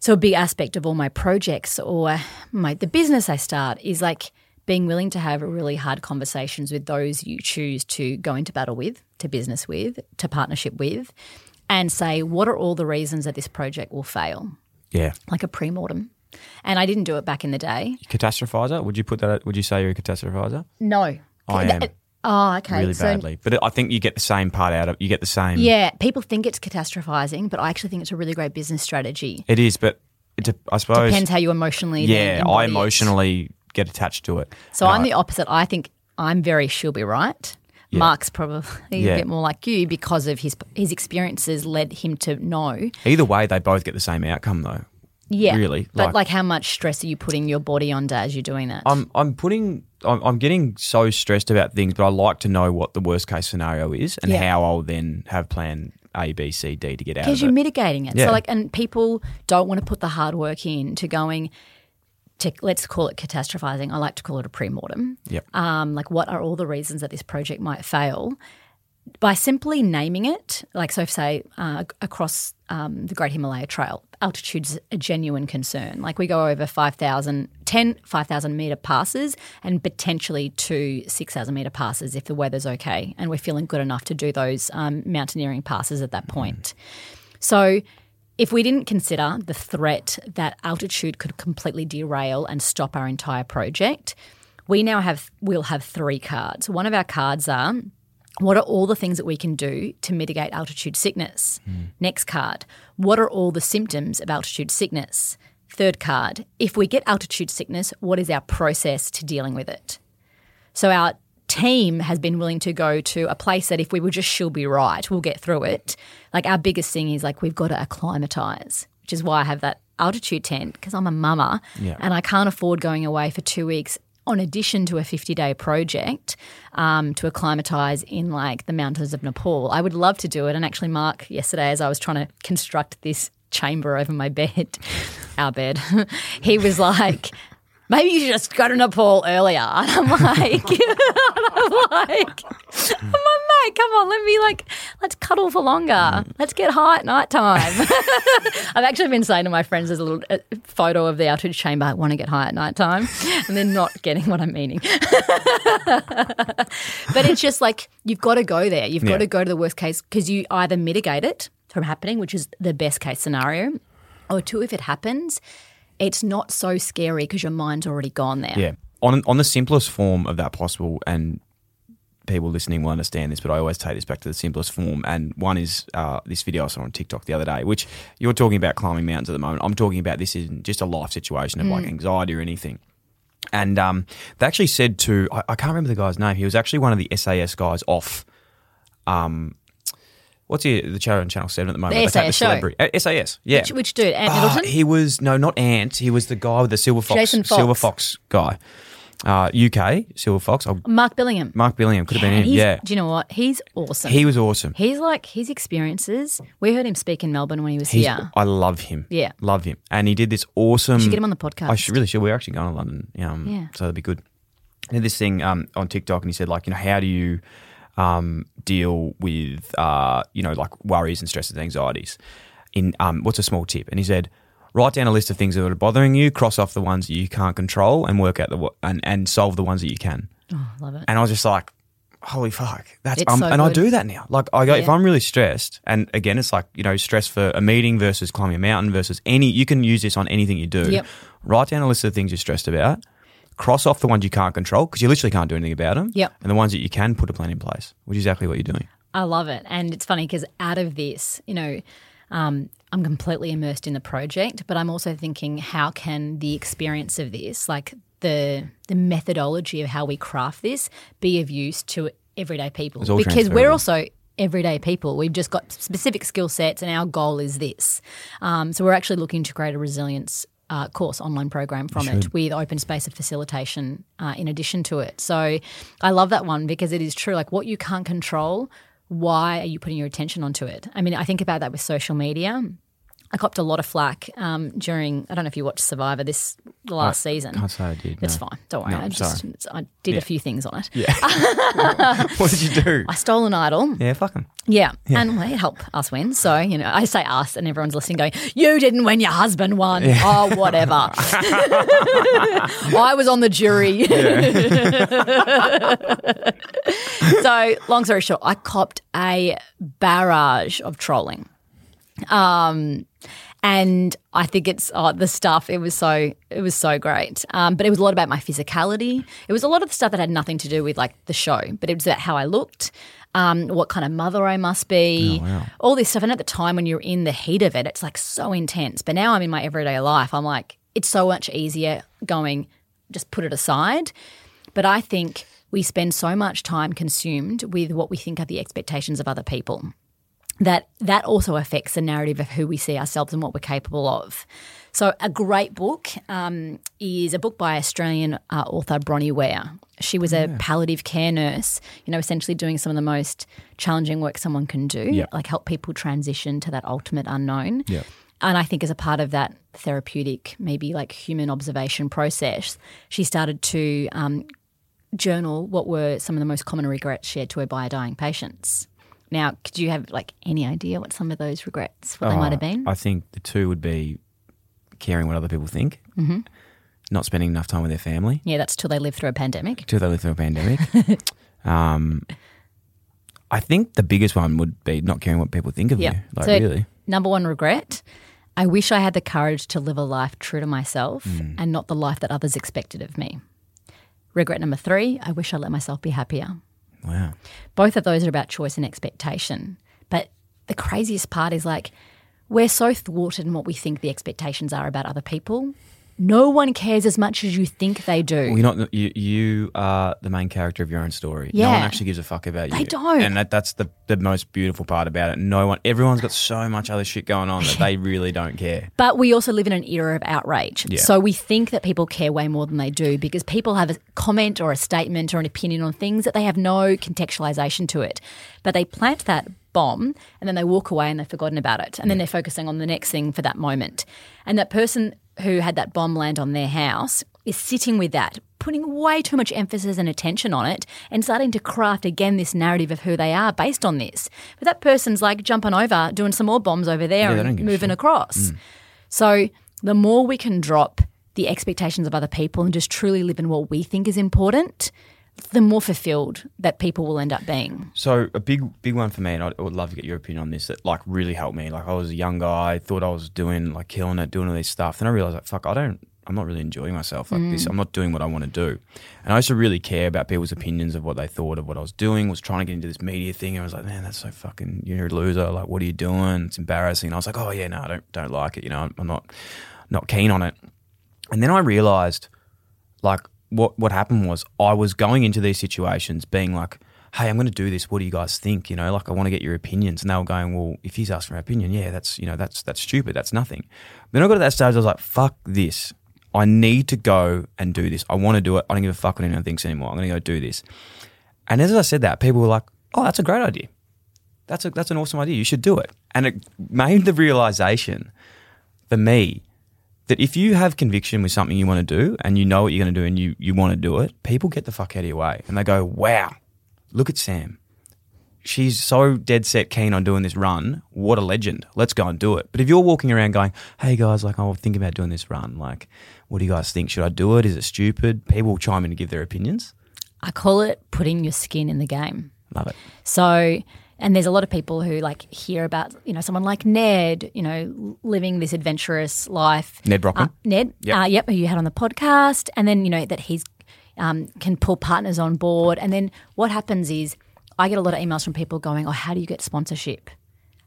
So a big aspect of all my projects or my the business I start is like being willing to have really hard conversations with those you choose to go into battle with, to business with, to partnership with, and say, what are all the reasons that this project will fail? Yeah, like a pre-mortem. And I didn't do it back in the day. Catastrophizer? Would you put that? Would you say you're a catastrophizer? No, I am. Oh, okay. Really so, badly, but I think you get the same part out of you get the same. Yeah, people think it's catastrophizing, but I actually think it's a really great business strategy. It is, but it de- I suppose depends how you emotionally. Yeah, I emotionally it. get attached to it. So I'm I, the opposite. I think I'm very she'll be right. Yeah. Mark's probably yeah. a bit more like you because of his his experiences led him to know. Either way, they both get the same outcome though. Yeah, really. But like, like, how much stress are you putting your body on as you're doing that? I'm, I'm putting, I'm, I'm getting so stressed about things, but I like to know what the worst case scenario is and yeah. how I'll then have plan A, B, C, D to get out of it. Because you're mitigating it. Yeah. So like, and people don't want to put the hard work in to going. To, let's call it catastrophizing. I like to call it a pre-mortem. Yep. Um, like, what are all the reasons that this project might fail? By simply naming it, like so if say uh, across um, the Great Himalaya Trail, altitude's a genuine concern. Like we go over five thousand, ten, five thousand metre passes and potentially two six thousand metre passes if the weather's okay and we're feeling good enough to do those um, mountaineering passes at that point. So if we didn't consider the threat that altitude could completely derail and stop our entire project, we now have we'll have three cards. One of our cards are, what are all the things that we can do to mitigate altitude sickness? Mm. Next card, what are all the symptoms of altitude sickness? Third card, if we get altitude sickness, what is our process to dealing with it? So our team has been willing to go to a place that if we were just, she'll be right, we'll get through it. Like our biggest thing is like we've got to acclimatise, which is why I have that altitude tent, because I'm a mama yeah. and I can't afford going away for two weeks on addition to a fifty-day project um, to acclimatise in like the mountains of Nepal. I would love to do it. And actually, Mark, yesterday as I was trying to construct this chamber over my bed, our bed, he was like, maybe you should just go to Nepal earlier. And I'm like, and I'm like, I'm like, mate, come on, let me like, let's cuddle for longer. Let's get high at night time. I've actually been saying to my friends, there's a little a photo of the altitude chamber, I want to get high at night time, and they're not getting what I'm meaning. But it's just like you've got to go there. You've yeah. got to go to the worst case because you either mitigate it from happening, which is the best case scenario, or two, if it happens, it's not so scary because your mind's already gone there. Yeah. On on the simplest form of that possible, and people listening will understand this, but I always take this back to the simplest form. And one is uh, this video I saw on TikTok the other day, which you're talking about climbing mountains at the moment. I'm talking about this isn't just a life situation of mm. like anxiety or anything. And um, they actually said to, I, I can't remember the guy's name. He was actually one of the S A S guys off um What's he, the show on Channel seven at the moment? The S A S show. S A S, yeah. Which, which dude, Ant Middleton? Uh, he was, no, not Ant. He was the guy with the Silver Fox. Jason Fox. Silver Fox guy. Uh, U K, Silver Fox. I'll, Mark Billingham. Mark Billingham, could yeah, have been him, yeah. Do you know what? He's awesome. He was awesome. He's like, his experiences, we heard him speak in Melbourne when he was He's, here. I love him. Yeah. Love him. And he did this awesome. You should get him on the podcast. I should, really should. We're actually going to London. Um, yeah. So that'd be good. I did this thing um, on TikTok and he said like, you know, how do you Um, deal with, uh, you know, like worries and stresses and anxieties. In um, what's a small tip? And he said, write down a list of things that are bothering you, cross off the ones that you can't control and work out the and, and solve the ones that you can. Oh, love it. And I was just like, holy fuck. That's um, so and good. I do that now. Like I go, yeah. if I'm really stressed, and again, it's like, you know, stress for a meeting versus climbing a mountain versus any, you can use this on anything you do. Yep. Write down a list of things you're stressed about. Cross off the ones you can't control because you literally can't do anything about them. Yep. And the ones that you can, put a plan in place, which is exactly what you're doing. I love it. And it's funny because out of this, you know, um, I'm completely immersed in the project, but I'm also thinking how can the experience of this, like the the methodology of how we craft this, be of use to everyday people? Because we're also everyday people. We've just got specific skill sets and our goal is this. Um, so we're actually looking to create a resilience Uh, course, online program from it with open space and facilitation uh, in addition to it. So I love that one because it is true. Like what you can't control, why are you putting your attention onto it? I mean, I think about that with social media. I copped a lot of flack um, during, I don't know if you watched Survivor this last I, season. I can't say I did. It's no. fine. Don't worry. No, I just sorry. I did yeah. a few things on it. Yeah. What did you do? I stole an idol. Yeah, fuck him. Yeah. yeah. And well, it helped us win. So, you know, I say us and everyone's listening going, you didn't win, your husband won. Yeah. Oh, whatever. I was on the jury. So long story short, I copped a barrage of trolling. Um, and I think it's oh, the stuff. It was so it was so great. Um, but it was a lot about my physicality. It was a lot of the stuff that had nothing to do with like the show, but it was about how I looked, um, what kind of mother I must be, oh, wow. all this stuff. And at the time when you're in the heat of it, it's like so intense. But now I'm in my everyday life. I'm like, it's so much easier going, just put it aside. But I think we spend so much time consumed with what we think are the expectations of other people. That that also affects the narrative of who we see ourselves and what we're capable of. So a great book um, is a book by Australian uh, author Bronnie Ware. She was a yeah. palliative care nurse, you know, essentially doing some of the most challenging work someone can do, yeah. like help people transition to that ultimate unknown. Yeah. And I think as a part of that therapeutic, maybe like human observation process, she started to um, journal what were some of the most common regrets shared to her by her dying patients. Now, could you have like any idea what some of those regrets, what oh, they might have been? I think the two would be caring what other people think, mm-hmm. not spending enough time with their family. Yeah, that's till they live through a pandemic. Till they live through a pandemic. um, I think the biggest one would be not caring what people think of yep. you. Like, so really. Number one regret, I wish I had the courage to live a life true to myself mm. and not the life that others expected of me. Regret number three, I wish I let myself be happier. Wow. Both of those are about choice and expectation. But the craziest part is like we're so thwarted in what we think the expectations are about other people No one cares as much as you think they do. Well, you're not, you, you are the main character of your own story. Yeah. No one actually gives a fuck about you. They don't. And that, that's the, the most beautiful part about it. No one, everyone's got so much other shit going on that they really don't care. But we also live in an era of outrage. Yeah. So we think that people care way more than they do because people have a comment or a statement or an opinion on things that they have no contextualization to it. But they plant that bomb and then they walk away and they've forgotten about it. And yeah. then they're focusing on the next thing for that moment. And that person who had that bomb land on their house is sitting with that, putting way too much emphasis and attention on it and starting to craft again this narrative of who they are based on this. But that person's like jumping over, doing some more bombs over there yeah, and moving across. Mm. So the more we can drop the expectations of other people and just truly live in what we think is important, the more fulfilled that people will end up being. So a big big one for me, and I would love to get your opinion on this, that like really helped me. Like I was a young guy, thought I was doing like killing it, doing all this stuff. Then I realised like, fuck, I don't, I'm not really enjoying myself like mm. this. I'm not doing what I want to do. And I used to really care about people's opinions of what they thought of what I was doing, was trying to get into this media thing. And I was like, man, that's so fucking, you're a loser. Like, what are you doing? It's embarrassing. And I was like, oh yeah, no, I don't, don't like it. You know, I'm not, not keen on it. And then I realised like, What what happened was I was going into these situations being like, hey, I'm going to do this. What do you guys think? You know, like I want to get your opinions. And they were going, well, if he's asking for my opinion, yeah, that's, you know, that's that's stupid. That's nothing. Then I got to that stage. I was like, fuck this. I need to go and do this. I want to do it. I don't give a fuck what anyone thinks anymore. I'm going to go do this. And as I said that, people were like, oh, that's a great idea. That's a, that's an awesome idea. You should do it. And it made the realization for me that if you have conviction with something you want to do and you know what you're going to do and you, you want to do it, people get the fuck out of your way and they go, wow, look at Sam. She's so dead set keen on doing this run. What a legend. Let's go and do it. But if you're walking around going, hey, guys, like I'm thinking about doing this run, like what do you guys think? Should I do it? Is it stupid? People will chime in and give their opinions. I call it putting your skin in the game. Love it. So – and there's a lot of people who like hear about, you know, someone like Ned, you know, living this adventurous life. Ned Brockman. Uh, Ned, yep. Uh, yep, who you had on the podcast. And then, you know, that he's um, can pull partners on board. And then what happens is I get a lot of emails from people going, oh, how do you get sponsorship?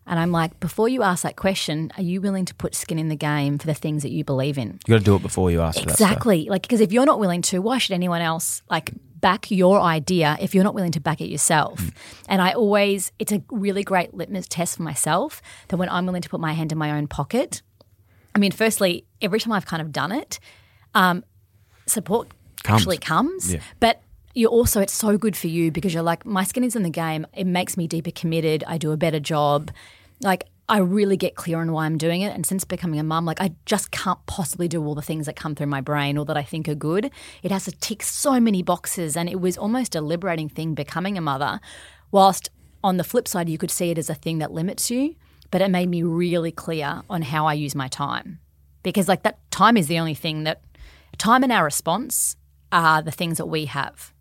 And I'm like, before you ask that question, are you willing to put skin in the game for the things that you believe in? You got to do it before you ask exactly. for that. Exactly. Like, because if you're not willing to, why should anyone else like back your idea if you're not willing to back it yourself? Mm. And I always – it's a really great litmus test for myself that when I'm willing to put my hand in my own pocket, I mean, firstly, every time I've kind of done it, um, support comes. actually comes. Yeah. But you're also – it's so good for you because you're like, my skin is in the game. It makes me deeper committed. I do a better job. Like I really get clear on why I'm doing it. And since becoming a mum, like I just can't possibly do all the things that come through my brain or that I think are good. It has to tick so many boxes and it was almost a liberating thing becoming a mother. Whilst on the flip side, you could see it as a thing that limits you, but it made me really clear on how I use my time because like that time is the only thing that – time and our response are the things that we have.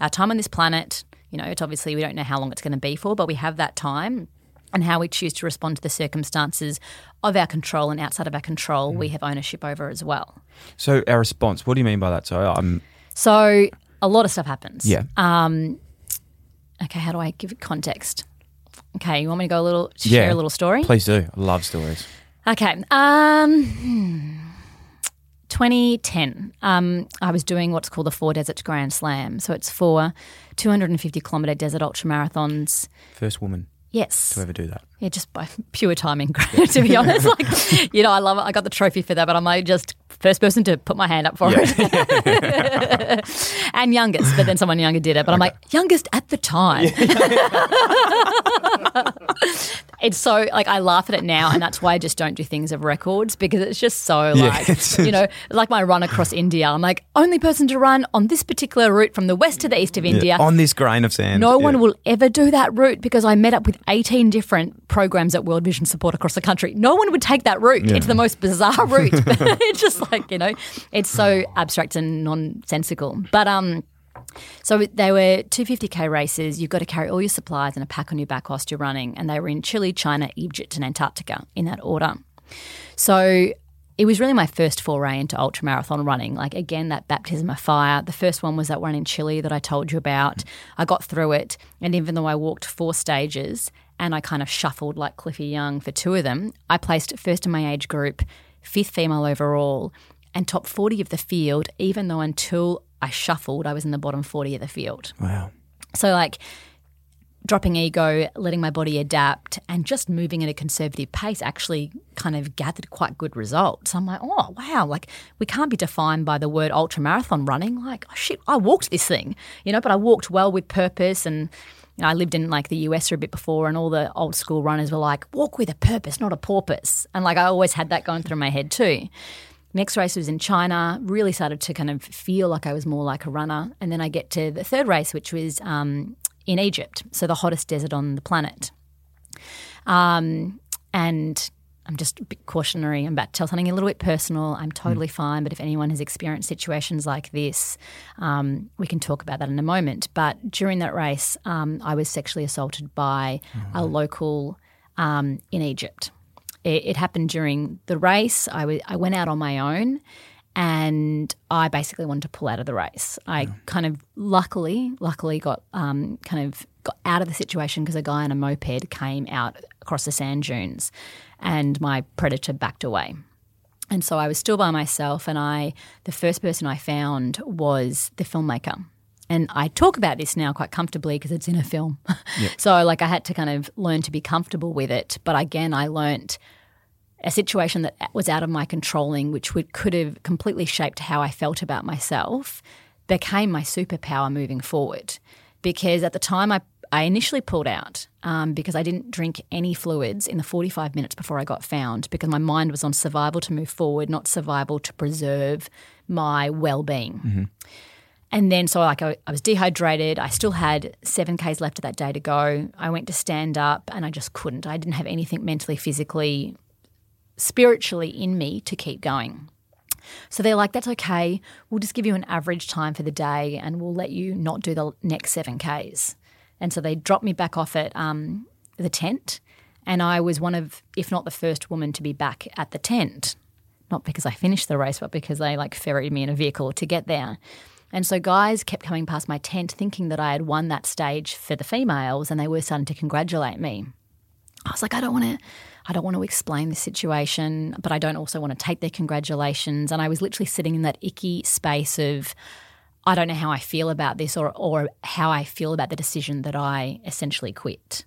Our time on this planet, you know, it's obviously we don't know how long it's going to be for, but we have that time. And how we choose to respond to the circumstances of our control and outside of our control, mm. we have ownership over as well. So our response, what do you mean by that? So I'm so a lot of stuff happens. Yeah. Um, okay, how do I give it context? Okay, you want me to go a little – share yeah, a little story? Please do. I love stories. Okay. Um, twenty ten, um, I was doing what's called the Four Desert Grand Slam. So it's four two hundred fifty kilometre desert ultramarathons. First woman. Yes. To ever do that. Yeah, just by pure timing, to be honest. Like, you know, I love it. I got the trophy for that, but I'm like just first person to put my hand up for yeah. it. And youngest, but then someone younger did it. But okay. I'm like, youngest at the time. It's so, like, I laugh at it now, and that's why I just don't do things of records because it's just so, like, yeah. you know, like my run across India. I'm like, only person to run on this particular route from the west to the east of India. Yeah, on this grain of sand. No yeah. one will ever do that route because I met up with eighteen different programs that World Vision support across the country. No one would take that route. Yeah. It's the most bizarre route. It's just like, you know, it's so abstract and nonsensical. But, um, so they were two hundred fifty k races. You've got to carry all your supplies and a pack on your back whilst you're running. And they were in Chile, China, Egypt and Antarctica in that order. So it was really my first foray into ultramarathon running. Like, again, that baptism of fire. The first one was that one in Chile that I told you about. I got through it. And even though I walked four stages and I kind of shuffled like Cliffy Young for two of them, I placed first in my age group, fifth female overall, and top forty of the field, even though until I shuffled, I was in the bottom forty of the field. Wow. So like dropping ego, letting my body adapt and just moving at a conservative pace actually kind of gathered quite good results. I'm like, oh, wow, like we can't be defined by the word ultramarathon running. Like, oh, shit, I walked this thing, you know, but I walked well with purpose. And you know, I lived in like the U S for a bit before, and all the old school runners were like, walk with a purpose, not a porpoise. And like I always had that going through my head too. Next race was in China, really started to kind of feel like I was more like a runner. And then I get to the third race, which was um, in Egypt, so the hottest desert on the planet. Um, and I'm just a bit cautionary. I'm about to tell something a little bit personal. I'm totally mm. fine, but if anyone has experienced situations like this, um, we can talk about that in a moment. But during that race, um, I was sexually assaulted by mm. a local um, in Egypt. It happened during the race. I, w- I went out on my own and I basically wanted to pull out of the race. I yeah. kind of luckily, luckily got um, kind of got out of the situation because a guy on a moped came out across the sand dunes and my predator backed away. And so I was still by myself, and I the first person I found was the filmmaker. And I talk about this now quite comfortably because it's in a film. Yep. So like I had to kind of learn to be comfortable with it. But again, I learnt a situation that was out of my controlling, which would, could have completely shaped how I felt about myself, became my superpower moving forward. Because at the time I, I initially pulled out um, because I didn't drink any fluids in the forty-five minutes before I got found, because my mind was on survival to move forward, not survival to preserve my well-being. Mm-hmm. And then so like I, I was dehydrated. I still had seven Ks left of that day to go. I went to stand up and I just couldn't. I didn't have anything mentally, physically, spiritually in me to keep going. So they're like, that's okay. We'll just give you an average time for the day and we'll let you not do the next seven Ks. And so they dropped me back off at um, the tent, and I was one of, if not the first woman to be back at the tent, not because I finished the race but because they like ferried me in a vehicle to get there. And so guys kept coming past my tent thinking that I had won that stage for the females, and they were starting to congratulate me. I was like, I don't want to I don't want to explain this situation, but I don't also want to take their congratulations. And I was literally sitting in that icky space of I don't know how I feel about this or or how I feel about the decision that I essentially quit.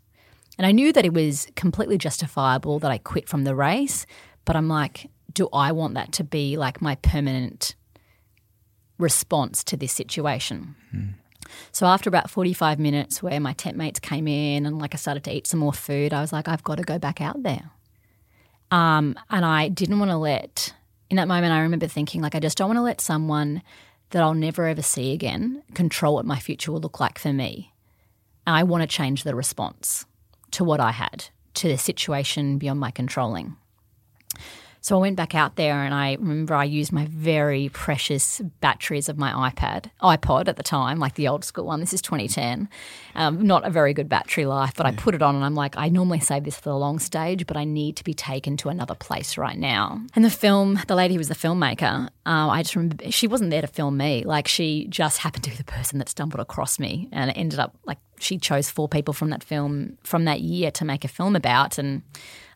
And I knew that it was completely justifiable that I quit from the race, but I'm like, do I want that to be like my permanent response to this situation? Mm. So after about forty-five minutes where my tent mates came in and like I started to eat some more food, I was like, I've got to go back out there. Um, and I didn't want to let, in that moment I remember thinking like I just don't want to let someone that I'll never ever see again control what my future will look like for me. And I want to change the response to what I had, to the situation beyond my controlling. So I went back out there, and I remember I used my very precious batteries of my iPad, iPod at the time, like the old school one. This is twenty ten. Um, not a very good battery life, but yeah. I put it on and I'm like, I normally save this for the long stage, but I need to be taken to another place right now. And the film, the lady who was the filmmaker, uh, I just remember she wasn't there to film me. Like she just happened to be the person that stumbled across me, and it ended up like she chose four people from that film from that year to make a film about. And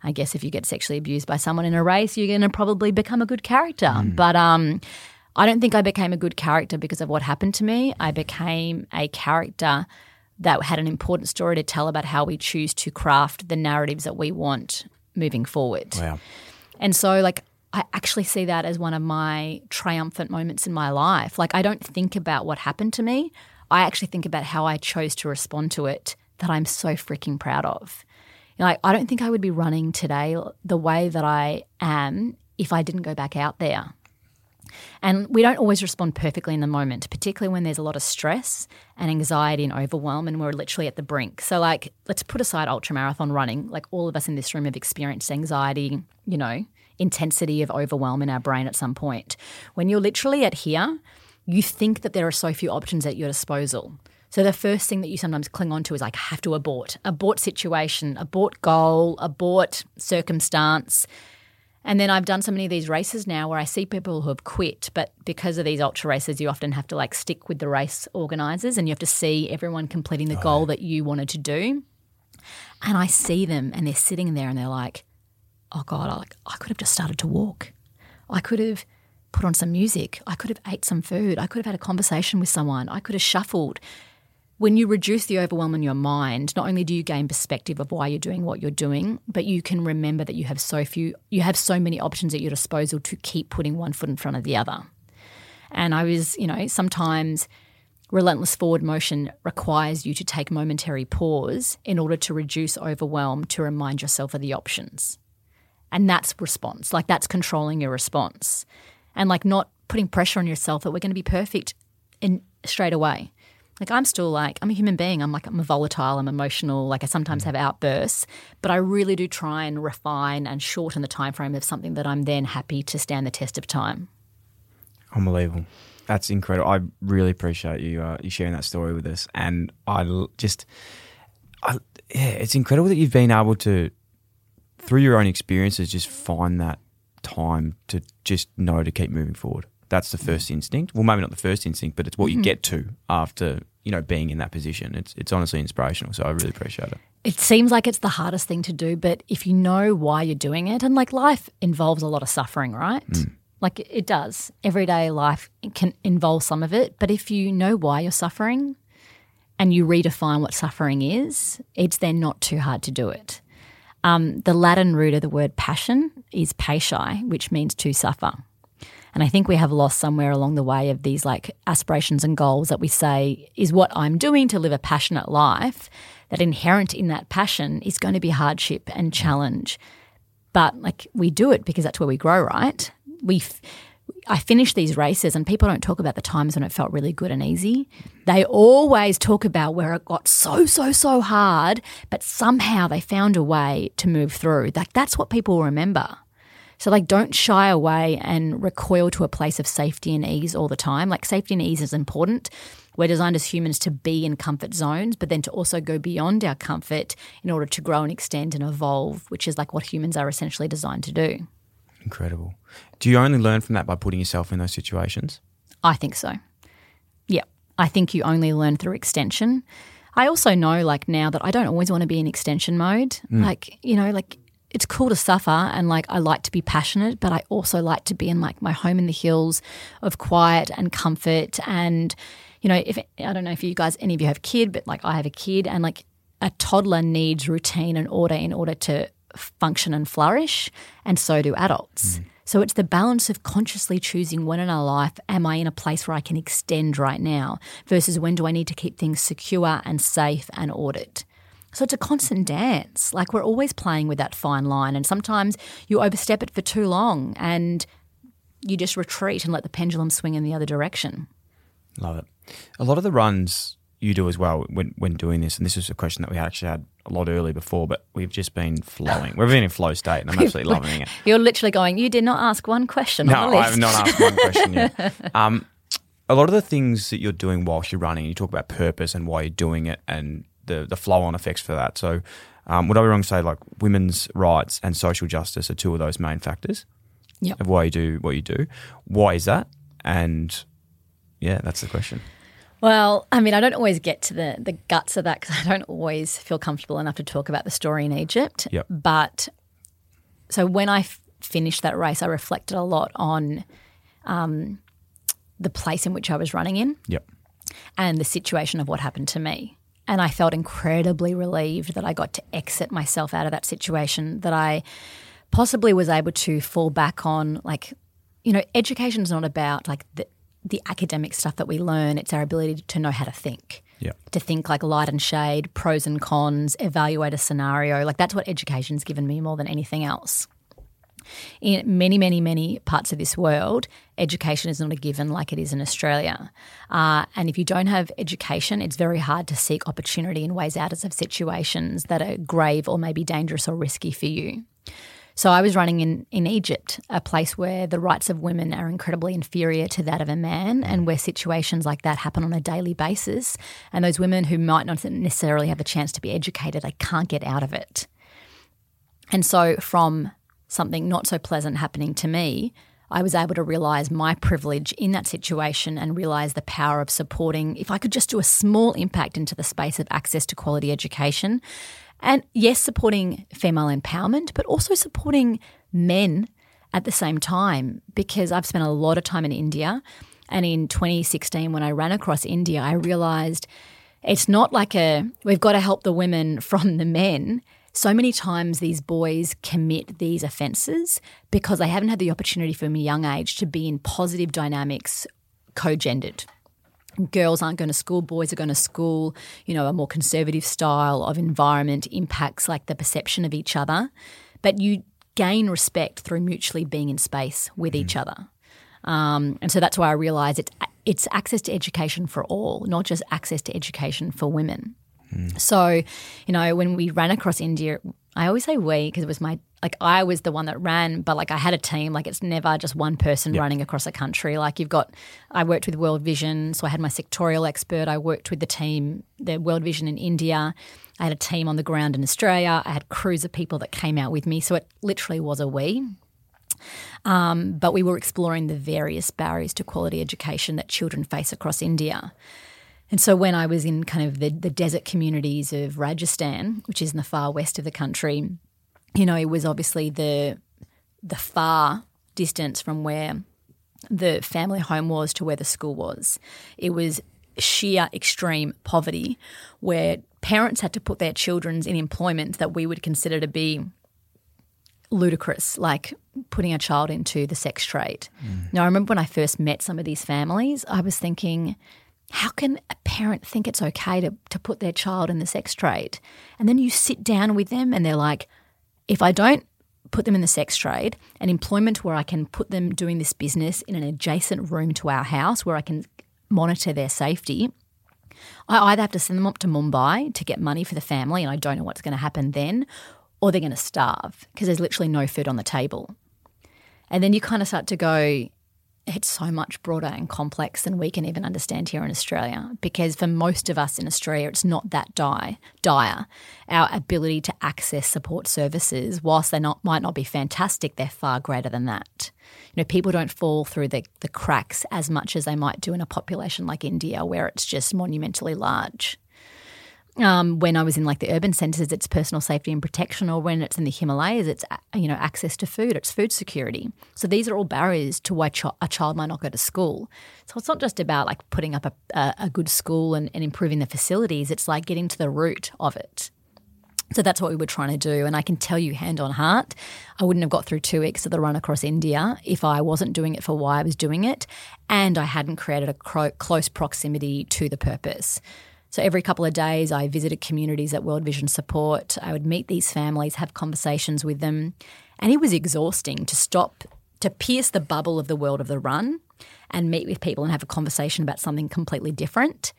I guess if you get sexually abused by someone in a race, you're going to probably become a good character. Mm. But um, I don't think I became a good character because of what happened to me. I became a character that had an important story to tell about how we choose to craft the narratives that we want moving forward. Wow. And so like I actually see that as one of my triumphant moments in my life. Like I don't think about what happened to me. I actually think about how I chose to respond to it, that I'm so freaking proud of. Like, I don't think I would be running today the way that I am if I didn't go back out there. And we don't always respond perfectly in the moment, particularly when there's a lot of stress and anxiety and overwhelm and we're literally at the brink. So, like, let's put aside ultramarathon running. Like, all of us in this room have experienced anxiety, you know, intensity of overwhelm in our brain at some point. When you're literally at here, you think that there are so few options at your disposal. So the first thing that you sometimes cling on to is like, I have to abort, abort situation, abort goal, abort circumstance. And then I've done so many of these races now where I see people who have quit, but because of these ultra races, you often have to like stick with the race organisers and you have to see everyone completing the oh. goal that you wanted to do. And I see them and they're sitting there and they're like, oh God, I, like, I could have just started to walk. I could have put on some music. I could have ate some food. I could have had a conversation with someone. I could have shuffled. When you reduce the overwhelm in your mind, not only do you gain perspective of why you're doing what you're doing, but you can remember that you have so few, you have so many options at your disposal to keep putting one foot in front of the other. And I was, you know, sometimes relentless forward motion requires you to take momentary pause in order to reduce overwhelm, to remind yourself of the options. And that's response. Like, that's controlling your response. And like not putting pressure on yourself that we're going to be perfect in straight away. Like, I'm still like, I'm a human being. I'm like, I'm volatile, I'm emotional. Like, I sometimes have outbursts, but I really do try and refine and shorten the time frame of something that I'm then happy to stand the test of time. Unbelievable. That's incredible. I really appreciate you uh, you sharing that story with us. And I just, I, yeah, it's incredible that you've been able to, through your own experiences, just find that time to just know to keep moving forward. That's the first instinct. Well, maybe not the first instinct, but it's what you mm. get to after, you know, being in that position. It's it's honestly inspirational, so I really appreciate it. It seems like it's the hardest thing to do, but if you know why you're doing it, and like life involves a lot of suffering, right? Mm. Like it does. Everyday life can involve some of it, but if you know why you're suffering and you redefine what suffering is, it's then not too hard to do it. Um, the Latin root of the word passion is patii, which means to suffer. And I think we have lost somewhere along the way of these like aspirations and goals that we say is what I'm doing to live a passionate life, that inherent in that passion is going to be hardship and challenge. But like we do it because that's where we grow, right? We, f- I finish these races and people don't talk about the times when it felt really good and easy. They always talk about where it got so, so, so hard, but somehow they found a way to move through. Like that's what people remember. So like don't shy away and recoil to a place of safety and ease all the time. Like safety and ease is important. We're designed as humans to be in comfort zones, but then to also go beyond our comfort in order to grow and extend and evolve, which is like what humans are essentially designed to do. Incredible. Do you only learn from that by putting yourself in those situations? I think so. Yeah. I think you only learn through extension. I also know like now that I don't always want to be in extension mode. Mm. Like, you know, like it's cool to suffer and like I like to be passionate, but I also like to be in like my home in the hills of quiet and comfort. And, you know, if I don't know if you guys, any of you have a kid, but like I have a kid and like a toddler needs routine and order in order to function and flourish, and so do adults. Mm. So it's the balance of consciously choosing when in our life am I in a place where I can extend right now versus when do I need to keep things secure and safe and ordered. So it's a constant dance. Like we're always playing with that fine line and sometimes you overstep it for too long and you just retreat and let the pendulum swing in the other direction. Love it. A lot of the runs you do as well when when doing this, and this is a question that we actually had a lot earlier before, but we've just been flowing. We've been in flow state and I'm absolutely loving it. You're literally going, you did not ask one question no, on the list. No, I have not asked one question yet. Um, a lot of the things that you're doing whilst you're running, you talk about purpose and why you're doing it and the, the flow-on effects for that. So um, would I be wrong to say like women's rights and social justice are two of those main factors yep. of why you do what you do? Why is that? And, yeah, that's the question. Well, I mean, I don't always get to the, the guts of that because I don't always feel comfortable enough to talk about the story in Egypt. Yep. But so when I f- finished that race, I reflected a lot on um, the place in which I was running in yep. and the situation of what happened to me. And I felt incredibly relieved that I got to exit myself out of that situation, that I possibly was able to fall back on like, you know, education is not about like the – the academic stuff that we learn, it's our ability to know how to think, yeah. to think like light and shade, pros and cons, evaluate a scenario. Like that's what education's given me more than anything else. In many, many, many parts of this world, education is not a given like it is in Australia. Uh, and if you don't have education, it's very hard to seek opportunity and ways out of situations that are grave or maybe dangerous or risky for you. So I was running in, in Egypt, a place where the rights of women are incredibly inferior to that of a man and where situations like that happen on a daily basis. And those women who might not necessarily have a chance to be educated, they can't get out of it. And so from something not so pleasant happening to me, I was able to realise my privilege in that situation and realise the power of supporting. If I could just do a small impact into the space of access to quality education. And yes, supporting female empowerment, but also supporting men at the same time, because I've spent a lot of time in India, and in twenty sixteen when I ran across India, I realised it's not like a we've got to help the women from the men. So many times these boys commit these offences because they haven't had the opportunity from a young age to be in positive dynamics co-gendered. Girls aren't going to school, boys are going to school, you know, a more conservative style of environment impacts like the perception of each other. But you gain respect through mutually being in space with mm-hmm. each other. Um, and so that's why I realise it's, it's access to education for all, not just access to education for women. Mm. So, you know, when we ran across India, I always say we because it was my – like I was the one that ran, but like I had a team. Like it's never just one person yep. running across a country. Like you've got – I worked with World Vision, so I had my sectorial expert. I worked with the team, the World Vision in India. I had a team on the ground in Australia. I had crews of people that came out with me. So it literally was a we. Um, but we were exploring the various barriers to quality education that children face across India. And so when I was in kind of the, the desert communities of Rajasthan, which is in the far west of the country, you know, it was obviously the the far distance from where the family home was to where the school was. It was sheer extreme poverty where parents had to put their children in employment that we would consider to be ludicrous, like putting a child into the sex trade. Mm. Now, I remember when I first met some of these families, I was thinking, how can a parent think it's okay to, to put their child in the sex trade? And then you sit down with them and they're like, if I don't put them in the sex trade, an employment where I can put them doing this business in an adjacent room to our house where I can monitor their safety, I either have to send them up to Mumbai to get money for the family and I don't know what's going to happen then, or they're going to starve because there's literally no food on the table. And then you kind of start to go, it's so much broader and complex than we can even understand here in Australia, because for most of us in Australia, it's not that dire. dire. Our ability to access support services, whilst they not, might not be fantastic, they're far greater than that. You know, people don't fall through the, the cracks as much as they might do in a population like India where it's just monumentally large. Um, when I was in like the urban centres, it's personal safety and protection, or when it's in the Himalayas, it's, you know, access to food, it's food security. So these are all barriers to why ch- a child might not go to school. So it's not just about like putting up a, a, a good school and, and improving the facilities. It's like getting to the root of it. So that's what we were trying to do. And I can tell you hand on heart, I wouldn't have got through two weeks of the run across India if I wasn't doing it for why I was doing it and I hadn't created a cro- close proximity to the purpose. So every couple of days I visited communities that World Vision support. I would meet these families, have conversations with them. And it was exhausting to stop, to pierce the bubble of the world of the run and meet with people and have a conversation about something completely different.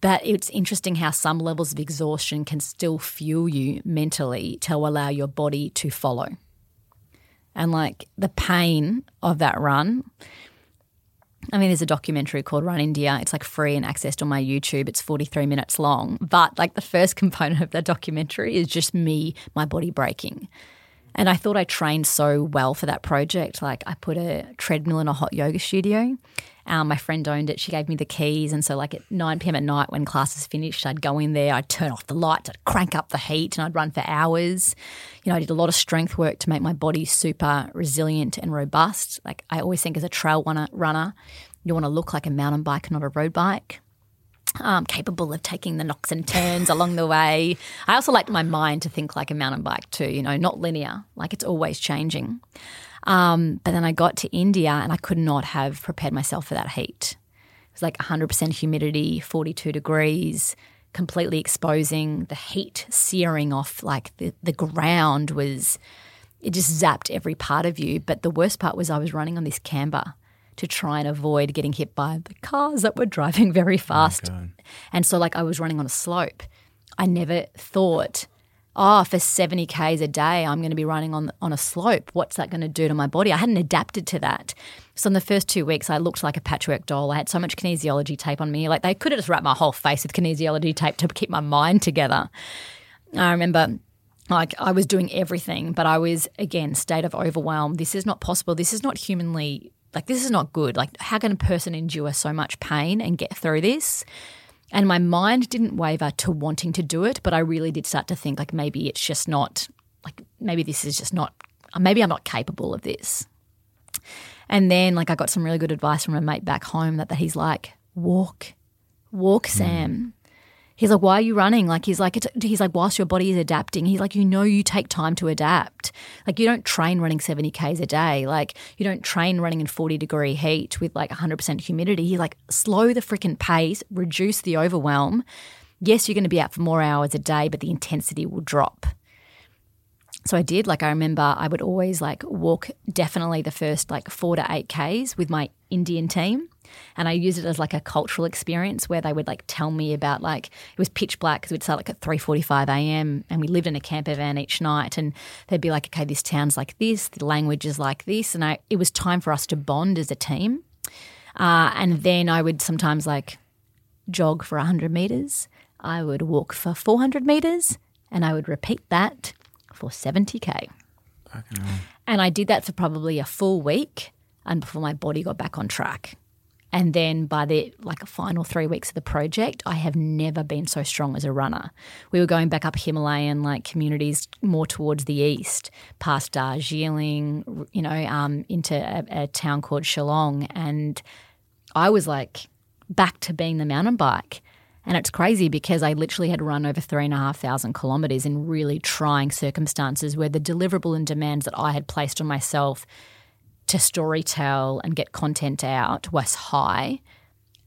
But it's interesting how some levels of exhaustion can still fuel you mentally to allow your body to follow. And like the pain of that run – I mean, there's a documentary called Run India. It's like free and accessed on my YouTube. It's forty-three minutes long. But like the first component of the documentary is just me, my body breaking. And I thought I trained so well for that project. Like I put a treadmill in a hot yoga studio. Um, my friend owned it. She gave me the keys. And so like at nine p.m. at night when classes finished, I'd go in there, I'd turn off the lights, I'd crank up the heat and I'd run for hours. You know, I did a lot of strength work to make my body super resilient and robust. Like I always think as a trail runner, you want to look like a mountain bike, not a road bike. Um, capable of taking the knocks and turns along the way. I also like my mind to think like a mountain bike too, you know, not linear, like it's always changing. Um, but then I got to India and I could not have prepared myself for that heat. It was like one hundred percent humidity, forty-two degrees, completely exposing, the heat searing off like the, the ground was, it just zapped every part of you. But the worst part was I was running on this camber to try and avoid getting hit by the cars that were driving very fast. Oh, and so like I was running on a slope. I never thought, oh, for seventy kays a day I'm going to be running on on a slope. What's that going to do to my body? I hadn't adapted to that. So in the first two weeks I looked like a patchwork doll. I had so much kinesiology tape on me. Like they could have just wrapped my whole face with kinesiology tape to keep my mind together. I remember like I was doing everything, but I was, again, state of overwhelm. This is not possible. This is not humanly Like this is not good. Like how can a person endure so much pain and get through this? And my mind didn't waver to wanting to do it, but I really did start to think like maybe it's just not – like maybe this is just not – maybe I'm not capable of this. And then like I got some really good advice from a mate back home that, that he's like, walk, walk, Sam. Mm. He's like, why are you running? Like he's like, it's, he's like, whilst your body is adapting, he's like, you know, you take time to adapt. Like you don't train running seventy kays a day. Like you don't train running in forty degree heat with like one hundred percent humidity. He's like, slow the freaking pace, reduce the overwhelm. Yes, you're going to be out for more hours a day, but the intensity will drop. So I did. Like I remember I would always like walk definitely the first like four to eight Ks with my Indian team. And I used it as like a cultural experience where they would like tell me about like it was pitch black because we'd start like at three forty-five a.m. and we lived in a camper van each night and they'd be like, okay, this town's like this, the language is like this. And I, it was time for us to bond as a team. Uh, and then I would sometimes like jog for one hundred metres. I would walk for four hundred metres and I would repeat that for seventy k. Okay. And I did that for probably a full week and before my body got back on track. And then by the like final three weeks of the project, I have never been so strong as a runner. We were going back up Himalayan like communities more towards the east, past Darjeeling, you know, um, into a, a town called Shillong. And I was like back to being the mountain bike. And it's crazy because I literally had run over three and a half thousand kilometres in really trying circumstances where the deliverable and demands that I had placed on myself to storytell and get content out was high.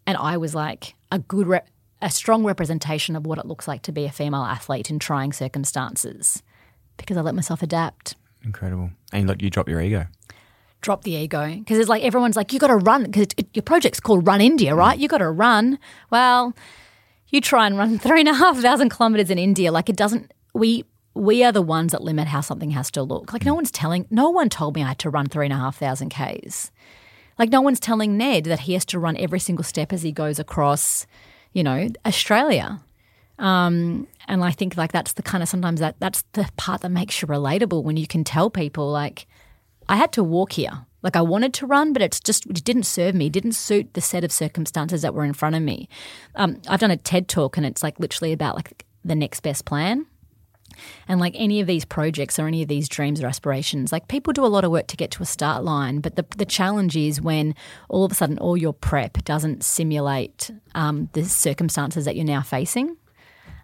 And I was like a good, rep- a strong representation of what it looks like to be a female athlete in trying circumstances because I let myself adapt. Incredible. And look, you drop your ego. Drop the ego because it's like everyone's like, you got to run because your project's called Run India, right? You got to run. Well, you try and run three and a half thousand kilometres in India, like it doesn't – we we are the ones that limit how something has to look. Like no one's telling – no one told me I had to run three and a half thousand Ks. Like no one's telling Ned that he has to run every single step as he goes across, you know, Australia. Um, and I think like that's the kind of – sometimes that that's the part that makes you relatable when you can tell people like I had to walk here. Like I wanted to run, but it's just it didn't serve me. It didn't suit the set of circumstances that were in front of me. Um, I've done a TED talk and it's like literally about like the next best plan. And like any of these projects or any of these dreams or aspirations, like people do a lot of work to get to a start line, but the the challenge is when all of a sudden all your prep doesn't simulate um, the circumstances that you're now facing.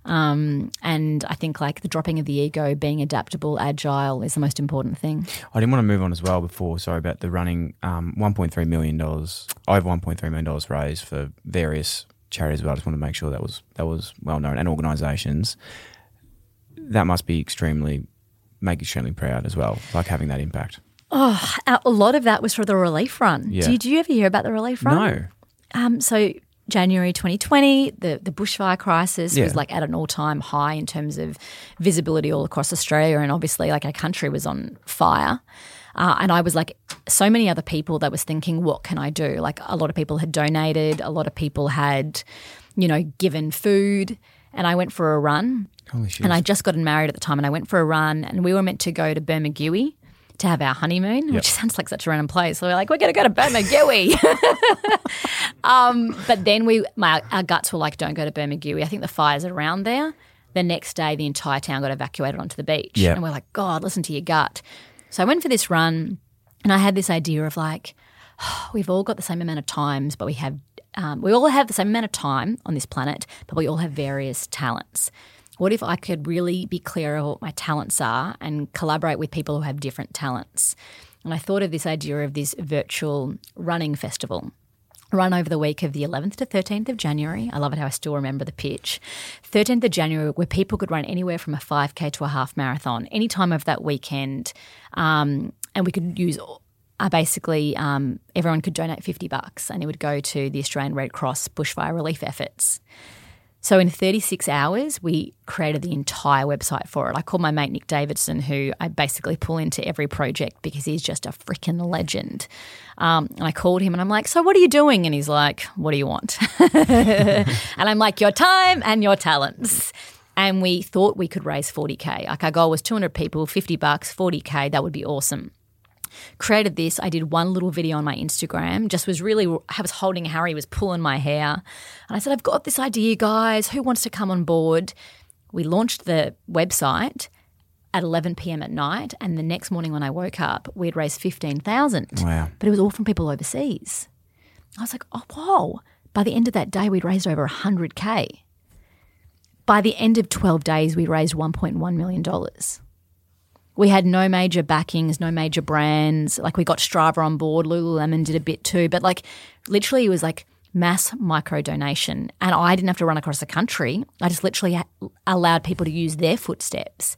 Um, and I think like the dropping of the ego, being adaptable, agile is the most important thing. I didn't want to move on as well before, sorry, about the running, um, one point three million dollars, over one point three million dollars raised for various charities, but I just want to make sure that was, that was well known, and organisations. That must be extremely, make you extremely proud as well, like having that impact. Oh, a lot of that was for the relief run. Yeah. Did you ever hear about the relief run? No. Um, so... January twenty twenty, the, the bushfire crisis yeah. was like at an all-time high in terms of visibility all across Australia, and obviously like our country was on fire. Uh, and I was like so many other people that was thinking, what can I do? Like a lot of people had donated, a lot of people had, you know, given food, and I went for a run. Holy shit. And I just gotten married at the time and I went for a run and we were meant to go to Bermagui to have our honeymoon, yep. which sounds like such a random place. So we're like, we're going to go to Bermagui. um, but then we, my, our guts were like, don't go to Bermagui. I think the fire's around there. The next day, the entire town got evacuated onto the beach. Yep. And we're like, God, listen to your gut. So I went for this run and I had this idea of like, oh, we've all got the same amount of times, but we have, um, we all have the same amount of time on this planet, but we all have various talents. What if I could really be clear of what my talents are and collaborate with people who have different talents? And I thought of this idea of this virtual running festival, run over the week of the eleventh to thirteenth of January. I love it how I still remember the pitch. thirteenth of January, where people could run anywhere from a five K to a half marathon, any time over that weekend, um, and we could use uh, basically um, everyone could donate fifty bucks and it would go to the Australian Red Cross bushfire relief efforts. So in thirty-six hours, we created the entire website for it. I called my mate Nick Davidson, who I basically pull into every project because he's just a freaking legend. Um, and I called him and I'm like, so what are you doing? And he's like, what do you want? And I'm like, your time and your talents. And we thought we could raise forty K. Like our goal was two hundred people, fifty bucks, forty K. That would be awesome. Created this. I did one little video on my Instagram, just was really – I was holding Harry, was pulling my hair. And I said, I've got this idea, guys. Who wants to come on board? We launched the website at eleven p.m. at night, and the next morning when I woke up, we'd raised fifteen thousand dollars. Wow. But it was all from people overseas. I was like, oh, wow. By the end of that day, we'd raised over one hundred thousand dollars. By the end of twelve days, we raised one point one million dollars. We had no major backings, no major brands. Like, we got Strava on board. Lululemon did a bit too. But, like, literally it was like mass micro donation. And I didn't have to run across the country. I just literally allowed people to use their footsteps.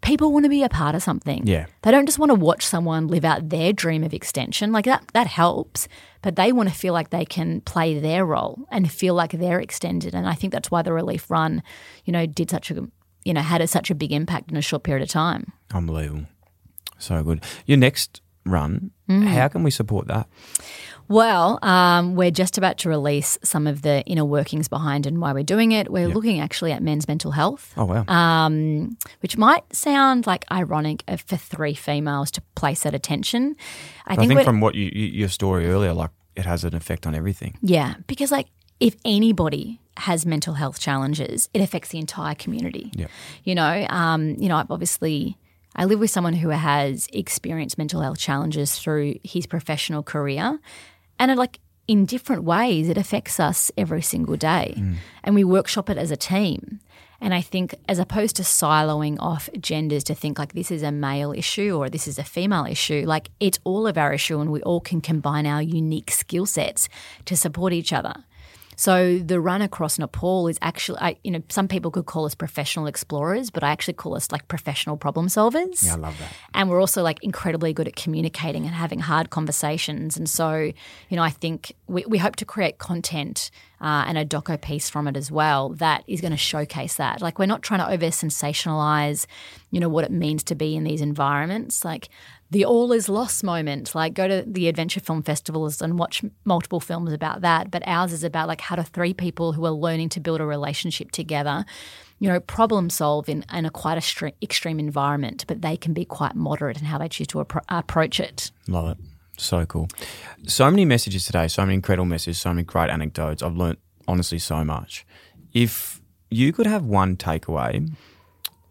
People want to be a part of something. Yeah. They don't just want to watch someone live out their dream of extension. Like, that that helps, but they want to feel like they can play their role and feel like they're extended. And I think that's why the Relief Run, you know, did such a, you know, had a, such a big impact in a short period of time. Unbelievable. So good. Your next run, mm. how can we support that? Well, um, we're just about to release some of the inner workings behind and why we're doing it. We're yep. looking actually at men's mental health. Oh, wow. Um, which might sound like ironic for three females to place that attention. I but think, I think from what you, your story earlier, like, it has an effect on everything. Yeah, because, like, if anybody has mental health challenges, it affects the entire community. Yeah. You know, um, you know, I've obviously – I live with someone who has experienced mental health challenges through his professional career, and it, like, in different ways it affects us every single day, mm. and we workshop it as a team. And I think, as opposed to siloing off genders to think like this is a male issue or this is a female issue, like, it's all of our issue, and we all can combine our unique skill sets to support each other. So the run across Nepal is actually, I, you know, some people could call us professional explorers, but I actually call us, like, professional problem solvers. Yeah, I love that. And we're also, like, incredibly good at communicating and having hard conversations. And so, you know, I think we, we hope to create content uh, and a doco piece from it as well that is going to showcase that. Like, we're not trying to over-sensationalize, you know, what it means to be in these environments. Like, the all is lost moment, like, go to the adventure film festivals and watch multiple films about that. But ours is about, like, how do three people who are learning to build a relationship together, you know, problem solve in, in a quite a stre- extreme environment, but they can be quite moderate in how they choose to appro- approach it. Love it. So cool. So many messages today, so many incredible messages, so many great anecdotes. I've learnt honestly so much. If you could have one takeaway,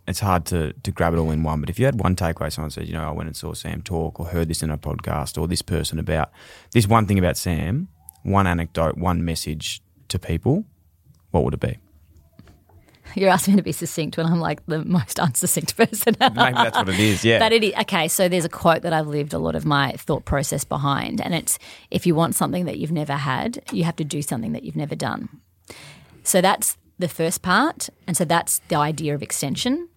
it's hard to, to grab it all in one, but if you had one takeaway, someone says, you know, I went and saw Sam talk or heard this in a podcast or this person about this one thing about Sam, one anecdote, one message to people, what would it be? You're asking me to be succinct when I'm, like, the most unsuccinct person. Maybe that's what it is, yeah. But it is, okay, so there's a quote that I've lived a lot of my thought process behind, and it's, if you want something that you've never had, you have to do something that you've never done. So that's the first part, and so that's the idea of extension.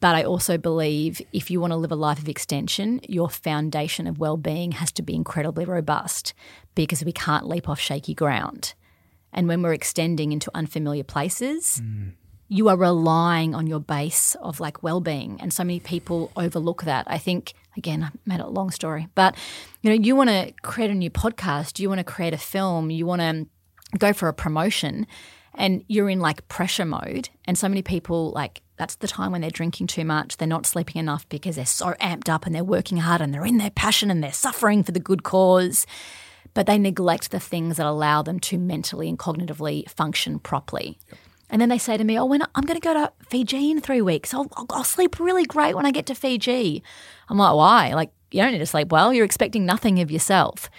But I also believe if you want to live a life of extension, your foundation of well-being has to be incredibly robust, because we can't leap off shaky ground. And when we're extending into unfamiliar places, mm. you are relying on your base of, like, well-being, and so many people overlook that. I think, again, I made it a long story, but, you know, you want to create a new podcast, you want to create a film, you want to go for a promotion, and you're in, like, pressure mode, and so many people, like, that's the time when they're drinking too much, they're not sleeping enough because they're so amped up and they're working hard and they're in their passion and they're suffering for the good cause, but they neglect the things that allow them to mentally and cognitively function properly. Yep. And then they say to me, oh, when I'm going to go to Fiji in three weeks. I'll, I'll, I'll sleep really great when I get to Fiji. I'm like, why? Like, you don't need to sleep well. You're expecting nothing of yourself.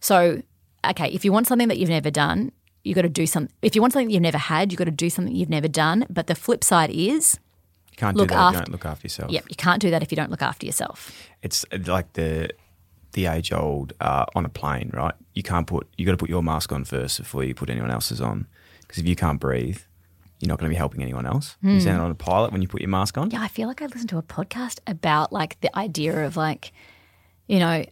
So, okay, if you want something that you've never done, you got to do something. If you want something that you've never had, you've got to do something you've never done. But the flip side is, you can't do that after, if you don't look after yourself. Yep, you can't do that if you don't look after yourself. It's like the the age old uh, on a plane, right? You can't put you got to put your mask on first before you put anyone else's on, because if you can't breathe, you're not going to be helping anyone else. Mm. You sound on a pilot when you put your mask on. Yeah, I feel like I listened to a podcast about, like, the idea of, like, you know.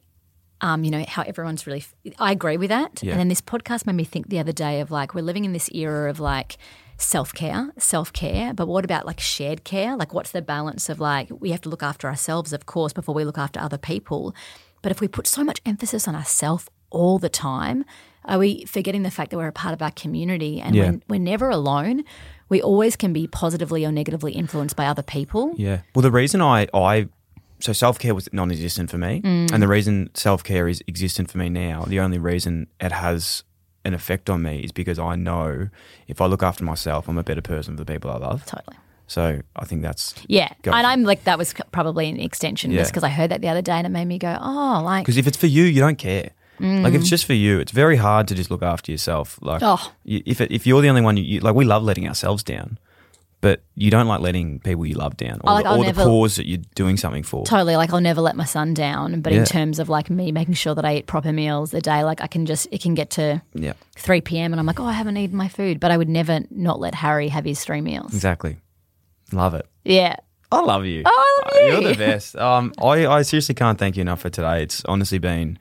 Um, you know, how everyone's really – I agree with that. Yeah. And then this podcast made me think the other day of, like, we're living in this era of, like, self-care, self-care, but what about, like, shared care? Like, what's the balance of, like, we have to look after ourselves, of course, before we look after other people. But if we put so much emphasis on ourselves all the time, are we forgetting the fact that we're a part of our community and yeah. we're, we're never alone? We always can be positively or negatively influenced by other people. Yeah. Well, the reason I, I – So self-care was non-existent for me, mm. and the reason self-care is existent for me now, the only reason it has an effect on me is because I know if I look after myself, I'm a better person for the people I love. Totally. So I think that's yeah, going. And I'm like, that was probably an extension yeah. just because I heard that the other day and it made me go, oh, like. Because if it's for you, you don't care. Mm. Like if it's just for you, it's very hard to just look after yourself. Like oh. you, if it, if you're the only one, you, you, like we love letting ourselves down, but you don't like letting people you love down or, like, the, or never, the cause that you're doing something for. Totally. Like I'll never let my son down, but yeah. in terms of like me making sure that I eat proper meals a day, like I can just, it can get to yeah. three p.m. and I'm like, oh, I haven't eaten my food, but I would never not let Harry have his three meals. Exactly. Love it. Yeah. I love you. Oh, I love you. You're the best. Um, I, I seriously can't thank you enough for today. It's honestly been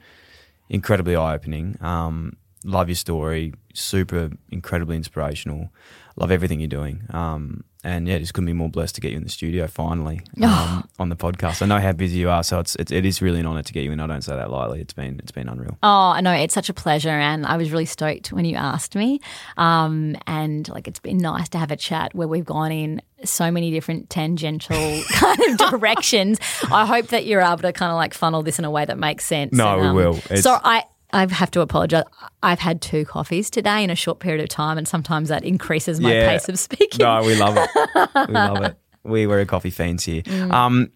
incredibly eye-opening. Um, love your story. Super incredibly inspirational. Love everything you're doing. Um, and, yeah, just couldn't be more blessed to get you in the studio finally um, on the podcast. I know how busy you are, so it's, it's it is really an honour to get you in. I don't say that lightly. It's been it's been unreal. Oh, I know. It's such a pleasure, and I was really stoked when you asked me. Um, and, like, it's been nice to have a chat where we've gone in so many different tangential kind of directions. I hope that you're able to kind of, like, funnel this in a way that makes sense. No, and, we um, will. It's- so I – I have to apologise. I've had two coffees today in a short period of time, and sometimes that increases my yeah. pace of speaking. No, we love it. We love it. We were coffee fiends here. Mm. Um,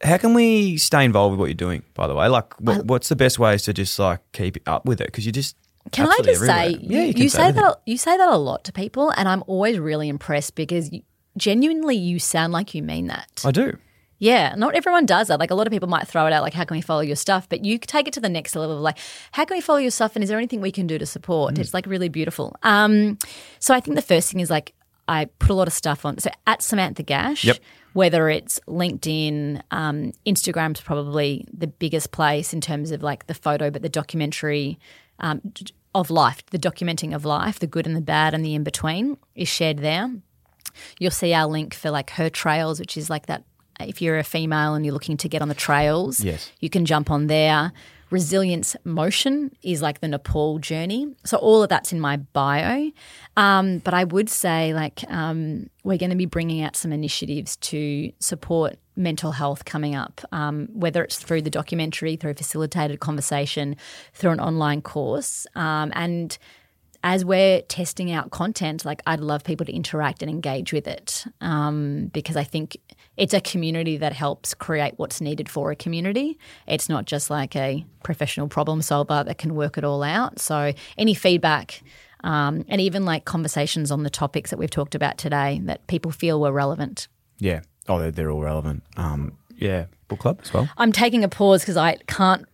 how can we stay involved with what you're doing, by the way? Like, what, I, what's the best ways to just, like, keep up with it? Because you just Can I just everywhere. say, yeah, you, you, say, say that, you say that a lot to people, and I'm always really impressed because you, genuinely you sound like you mean that. I do. Yeah, not everyone does that. Like a lot of people might throw it out like, how can we follow your stuff? But you take it to the next level of like, how can we follow your stuff and is there anything we can do to support? Mm. It's like really beautiful. Um, so I think the first thing is like I put a lot of stuff on. So at Samantha Gash, yep. whether it's LinkedIn, um, Instagram's probably the biggest place in terms of like the photo, but the documentary um, of life, the documenting of life, the good and the bad and the in-between is shared there. You'll see our link for like Her Trails, which is like that. If you're a female and you're looking to get on the trails, yes. you can jump on there. Resilience Motion is like the Nepal journey. So all of that's in my bio. Um, but I would say like um, we're going to be bringing out some initiatives to support mental health coming up, um, whether it's through the documentary, through facilitated conversation, through an online course. Um, and as we're testing out content, like I'd love people to interact and engage with it um, because I think it's a community that helps create what's needed for a community. It's not just like a professional problem solver that can work it all out. So any feedback um, and even like conversations on the topics that we've talked about today that people feel were relevant. Yeah. Oh, they're, they're all relevant. Um, yeah. Book club as well. I'm taking a pause because I can't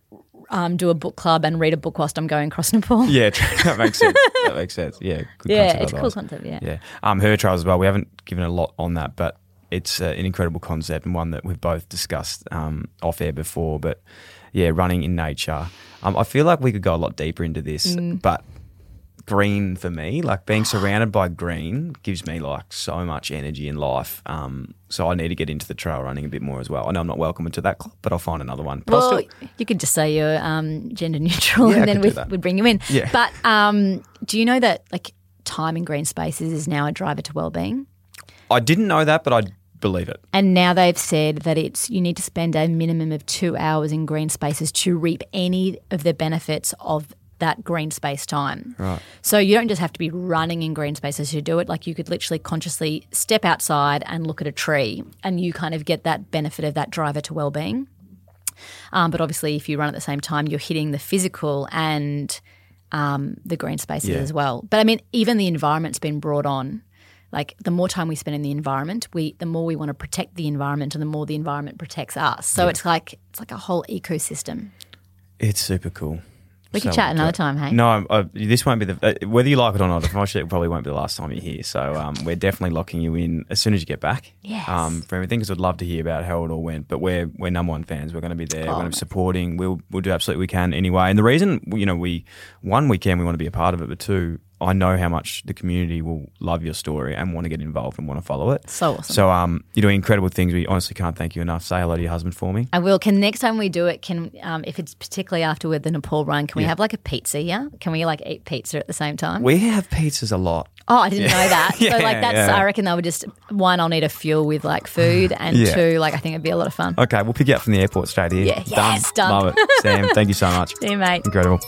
Um, do a book club and read a book whilst I'm going across Nepal. Yeah, that makes sense. That makes sense. Yeah, good yeah, concept. Yeah, it's a cool concept, yeah. yeah. Um, Her Trails as well, we haven't given a lot on that, but it's uh, an incredible concept and one that we've both discussed um, off air before. But, yeah, running in nature. Um, I feel like we could go a lot deeper into this, mm. but green for me, like being surrounded by green gives me like so much energy in life. Um, so I need to get into the trail running a bit more as well. I know I'm not welcome into that club, but I'll find another one. But well, still- you could just say you're um, gender neutral yeah, and then we would bring you in. Yeah. But um, do you know that like time in green spaces is now a driver to wellbeing? I didn't know that, but I believe it. And now they've said that it's you need to spend a minimum of two hours in green spaces to reap any of the benefits of that green space time. Right. So you don't just have to be running in green spaces to do it. Like you could literally consciously step outside and look at a tree and you kind of get that benefit of that driver to wellbeing. Um, but obviously if you run at the same time, you're hitting the physical and um, the green spaces yeah. as well. But, I mean, even the environment's been brought on. Like the more time we spend in the environment, we the more we want to protect the environment and the more the environment protects us. So yeah. it's like it's like a whole ecosystem. It's super cool. We so can chat another time, hey? No, uh, this won't be the uh, – whether you like it or not, unfortunately it probably won't be the last time you're here. So um, we're definitely locking you in as soon as you get back yes. um, for everything because I'd love to hear about how it all went. But we're we're number one fans. We're going to be there. Oh, we're going to be supporting. We'll, we'll do absolutely we can anyway. And the reason, you know, we – one, we can. We want to be a part of it. But two, I know how much the community will love your story and want to get involved and want to follow it. So awesome. So um, you're doing incredible things. We honestly can't thank you enough. Say hello to your husband for me. I will. Can next time we do it, can um, if it's particularly after we're the Nepal run, can we yeah. have like a pizza, yeah? Can we like eat pizza at the same time? We have pizzas a lot. Oh, I didn't yeah. know that. yeah, so like that's yeah. I reckon they would just, one, I'll need a fuel with like food and yeah. two, like I think it'd be a lot of fun. Okay, we'll pick you up from the airport straight here. Yeah, yes, done. done. Love it. Sam, thank you so much. See you, mate. Incredible.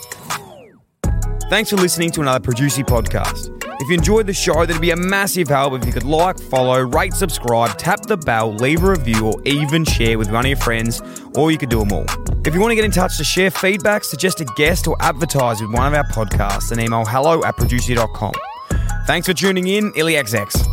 Thanks for listening to another Producey podcast. If you enjoyed the show, that'd be a massive help if you could like, follow, rate, subscribe, tap the bell, leave a review, or even share with one of your friends, or you could do them all. If you want to get in touch to share feedback, suggest a guest, or advertise with one of our podcasts, then email hello at producey dot com. Thanks for tuning in, Illy X X.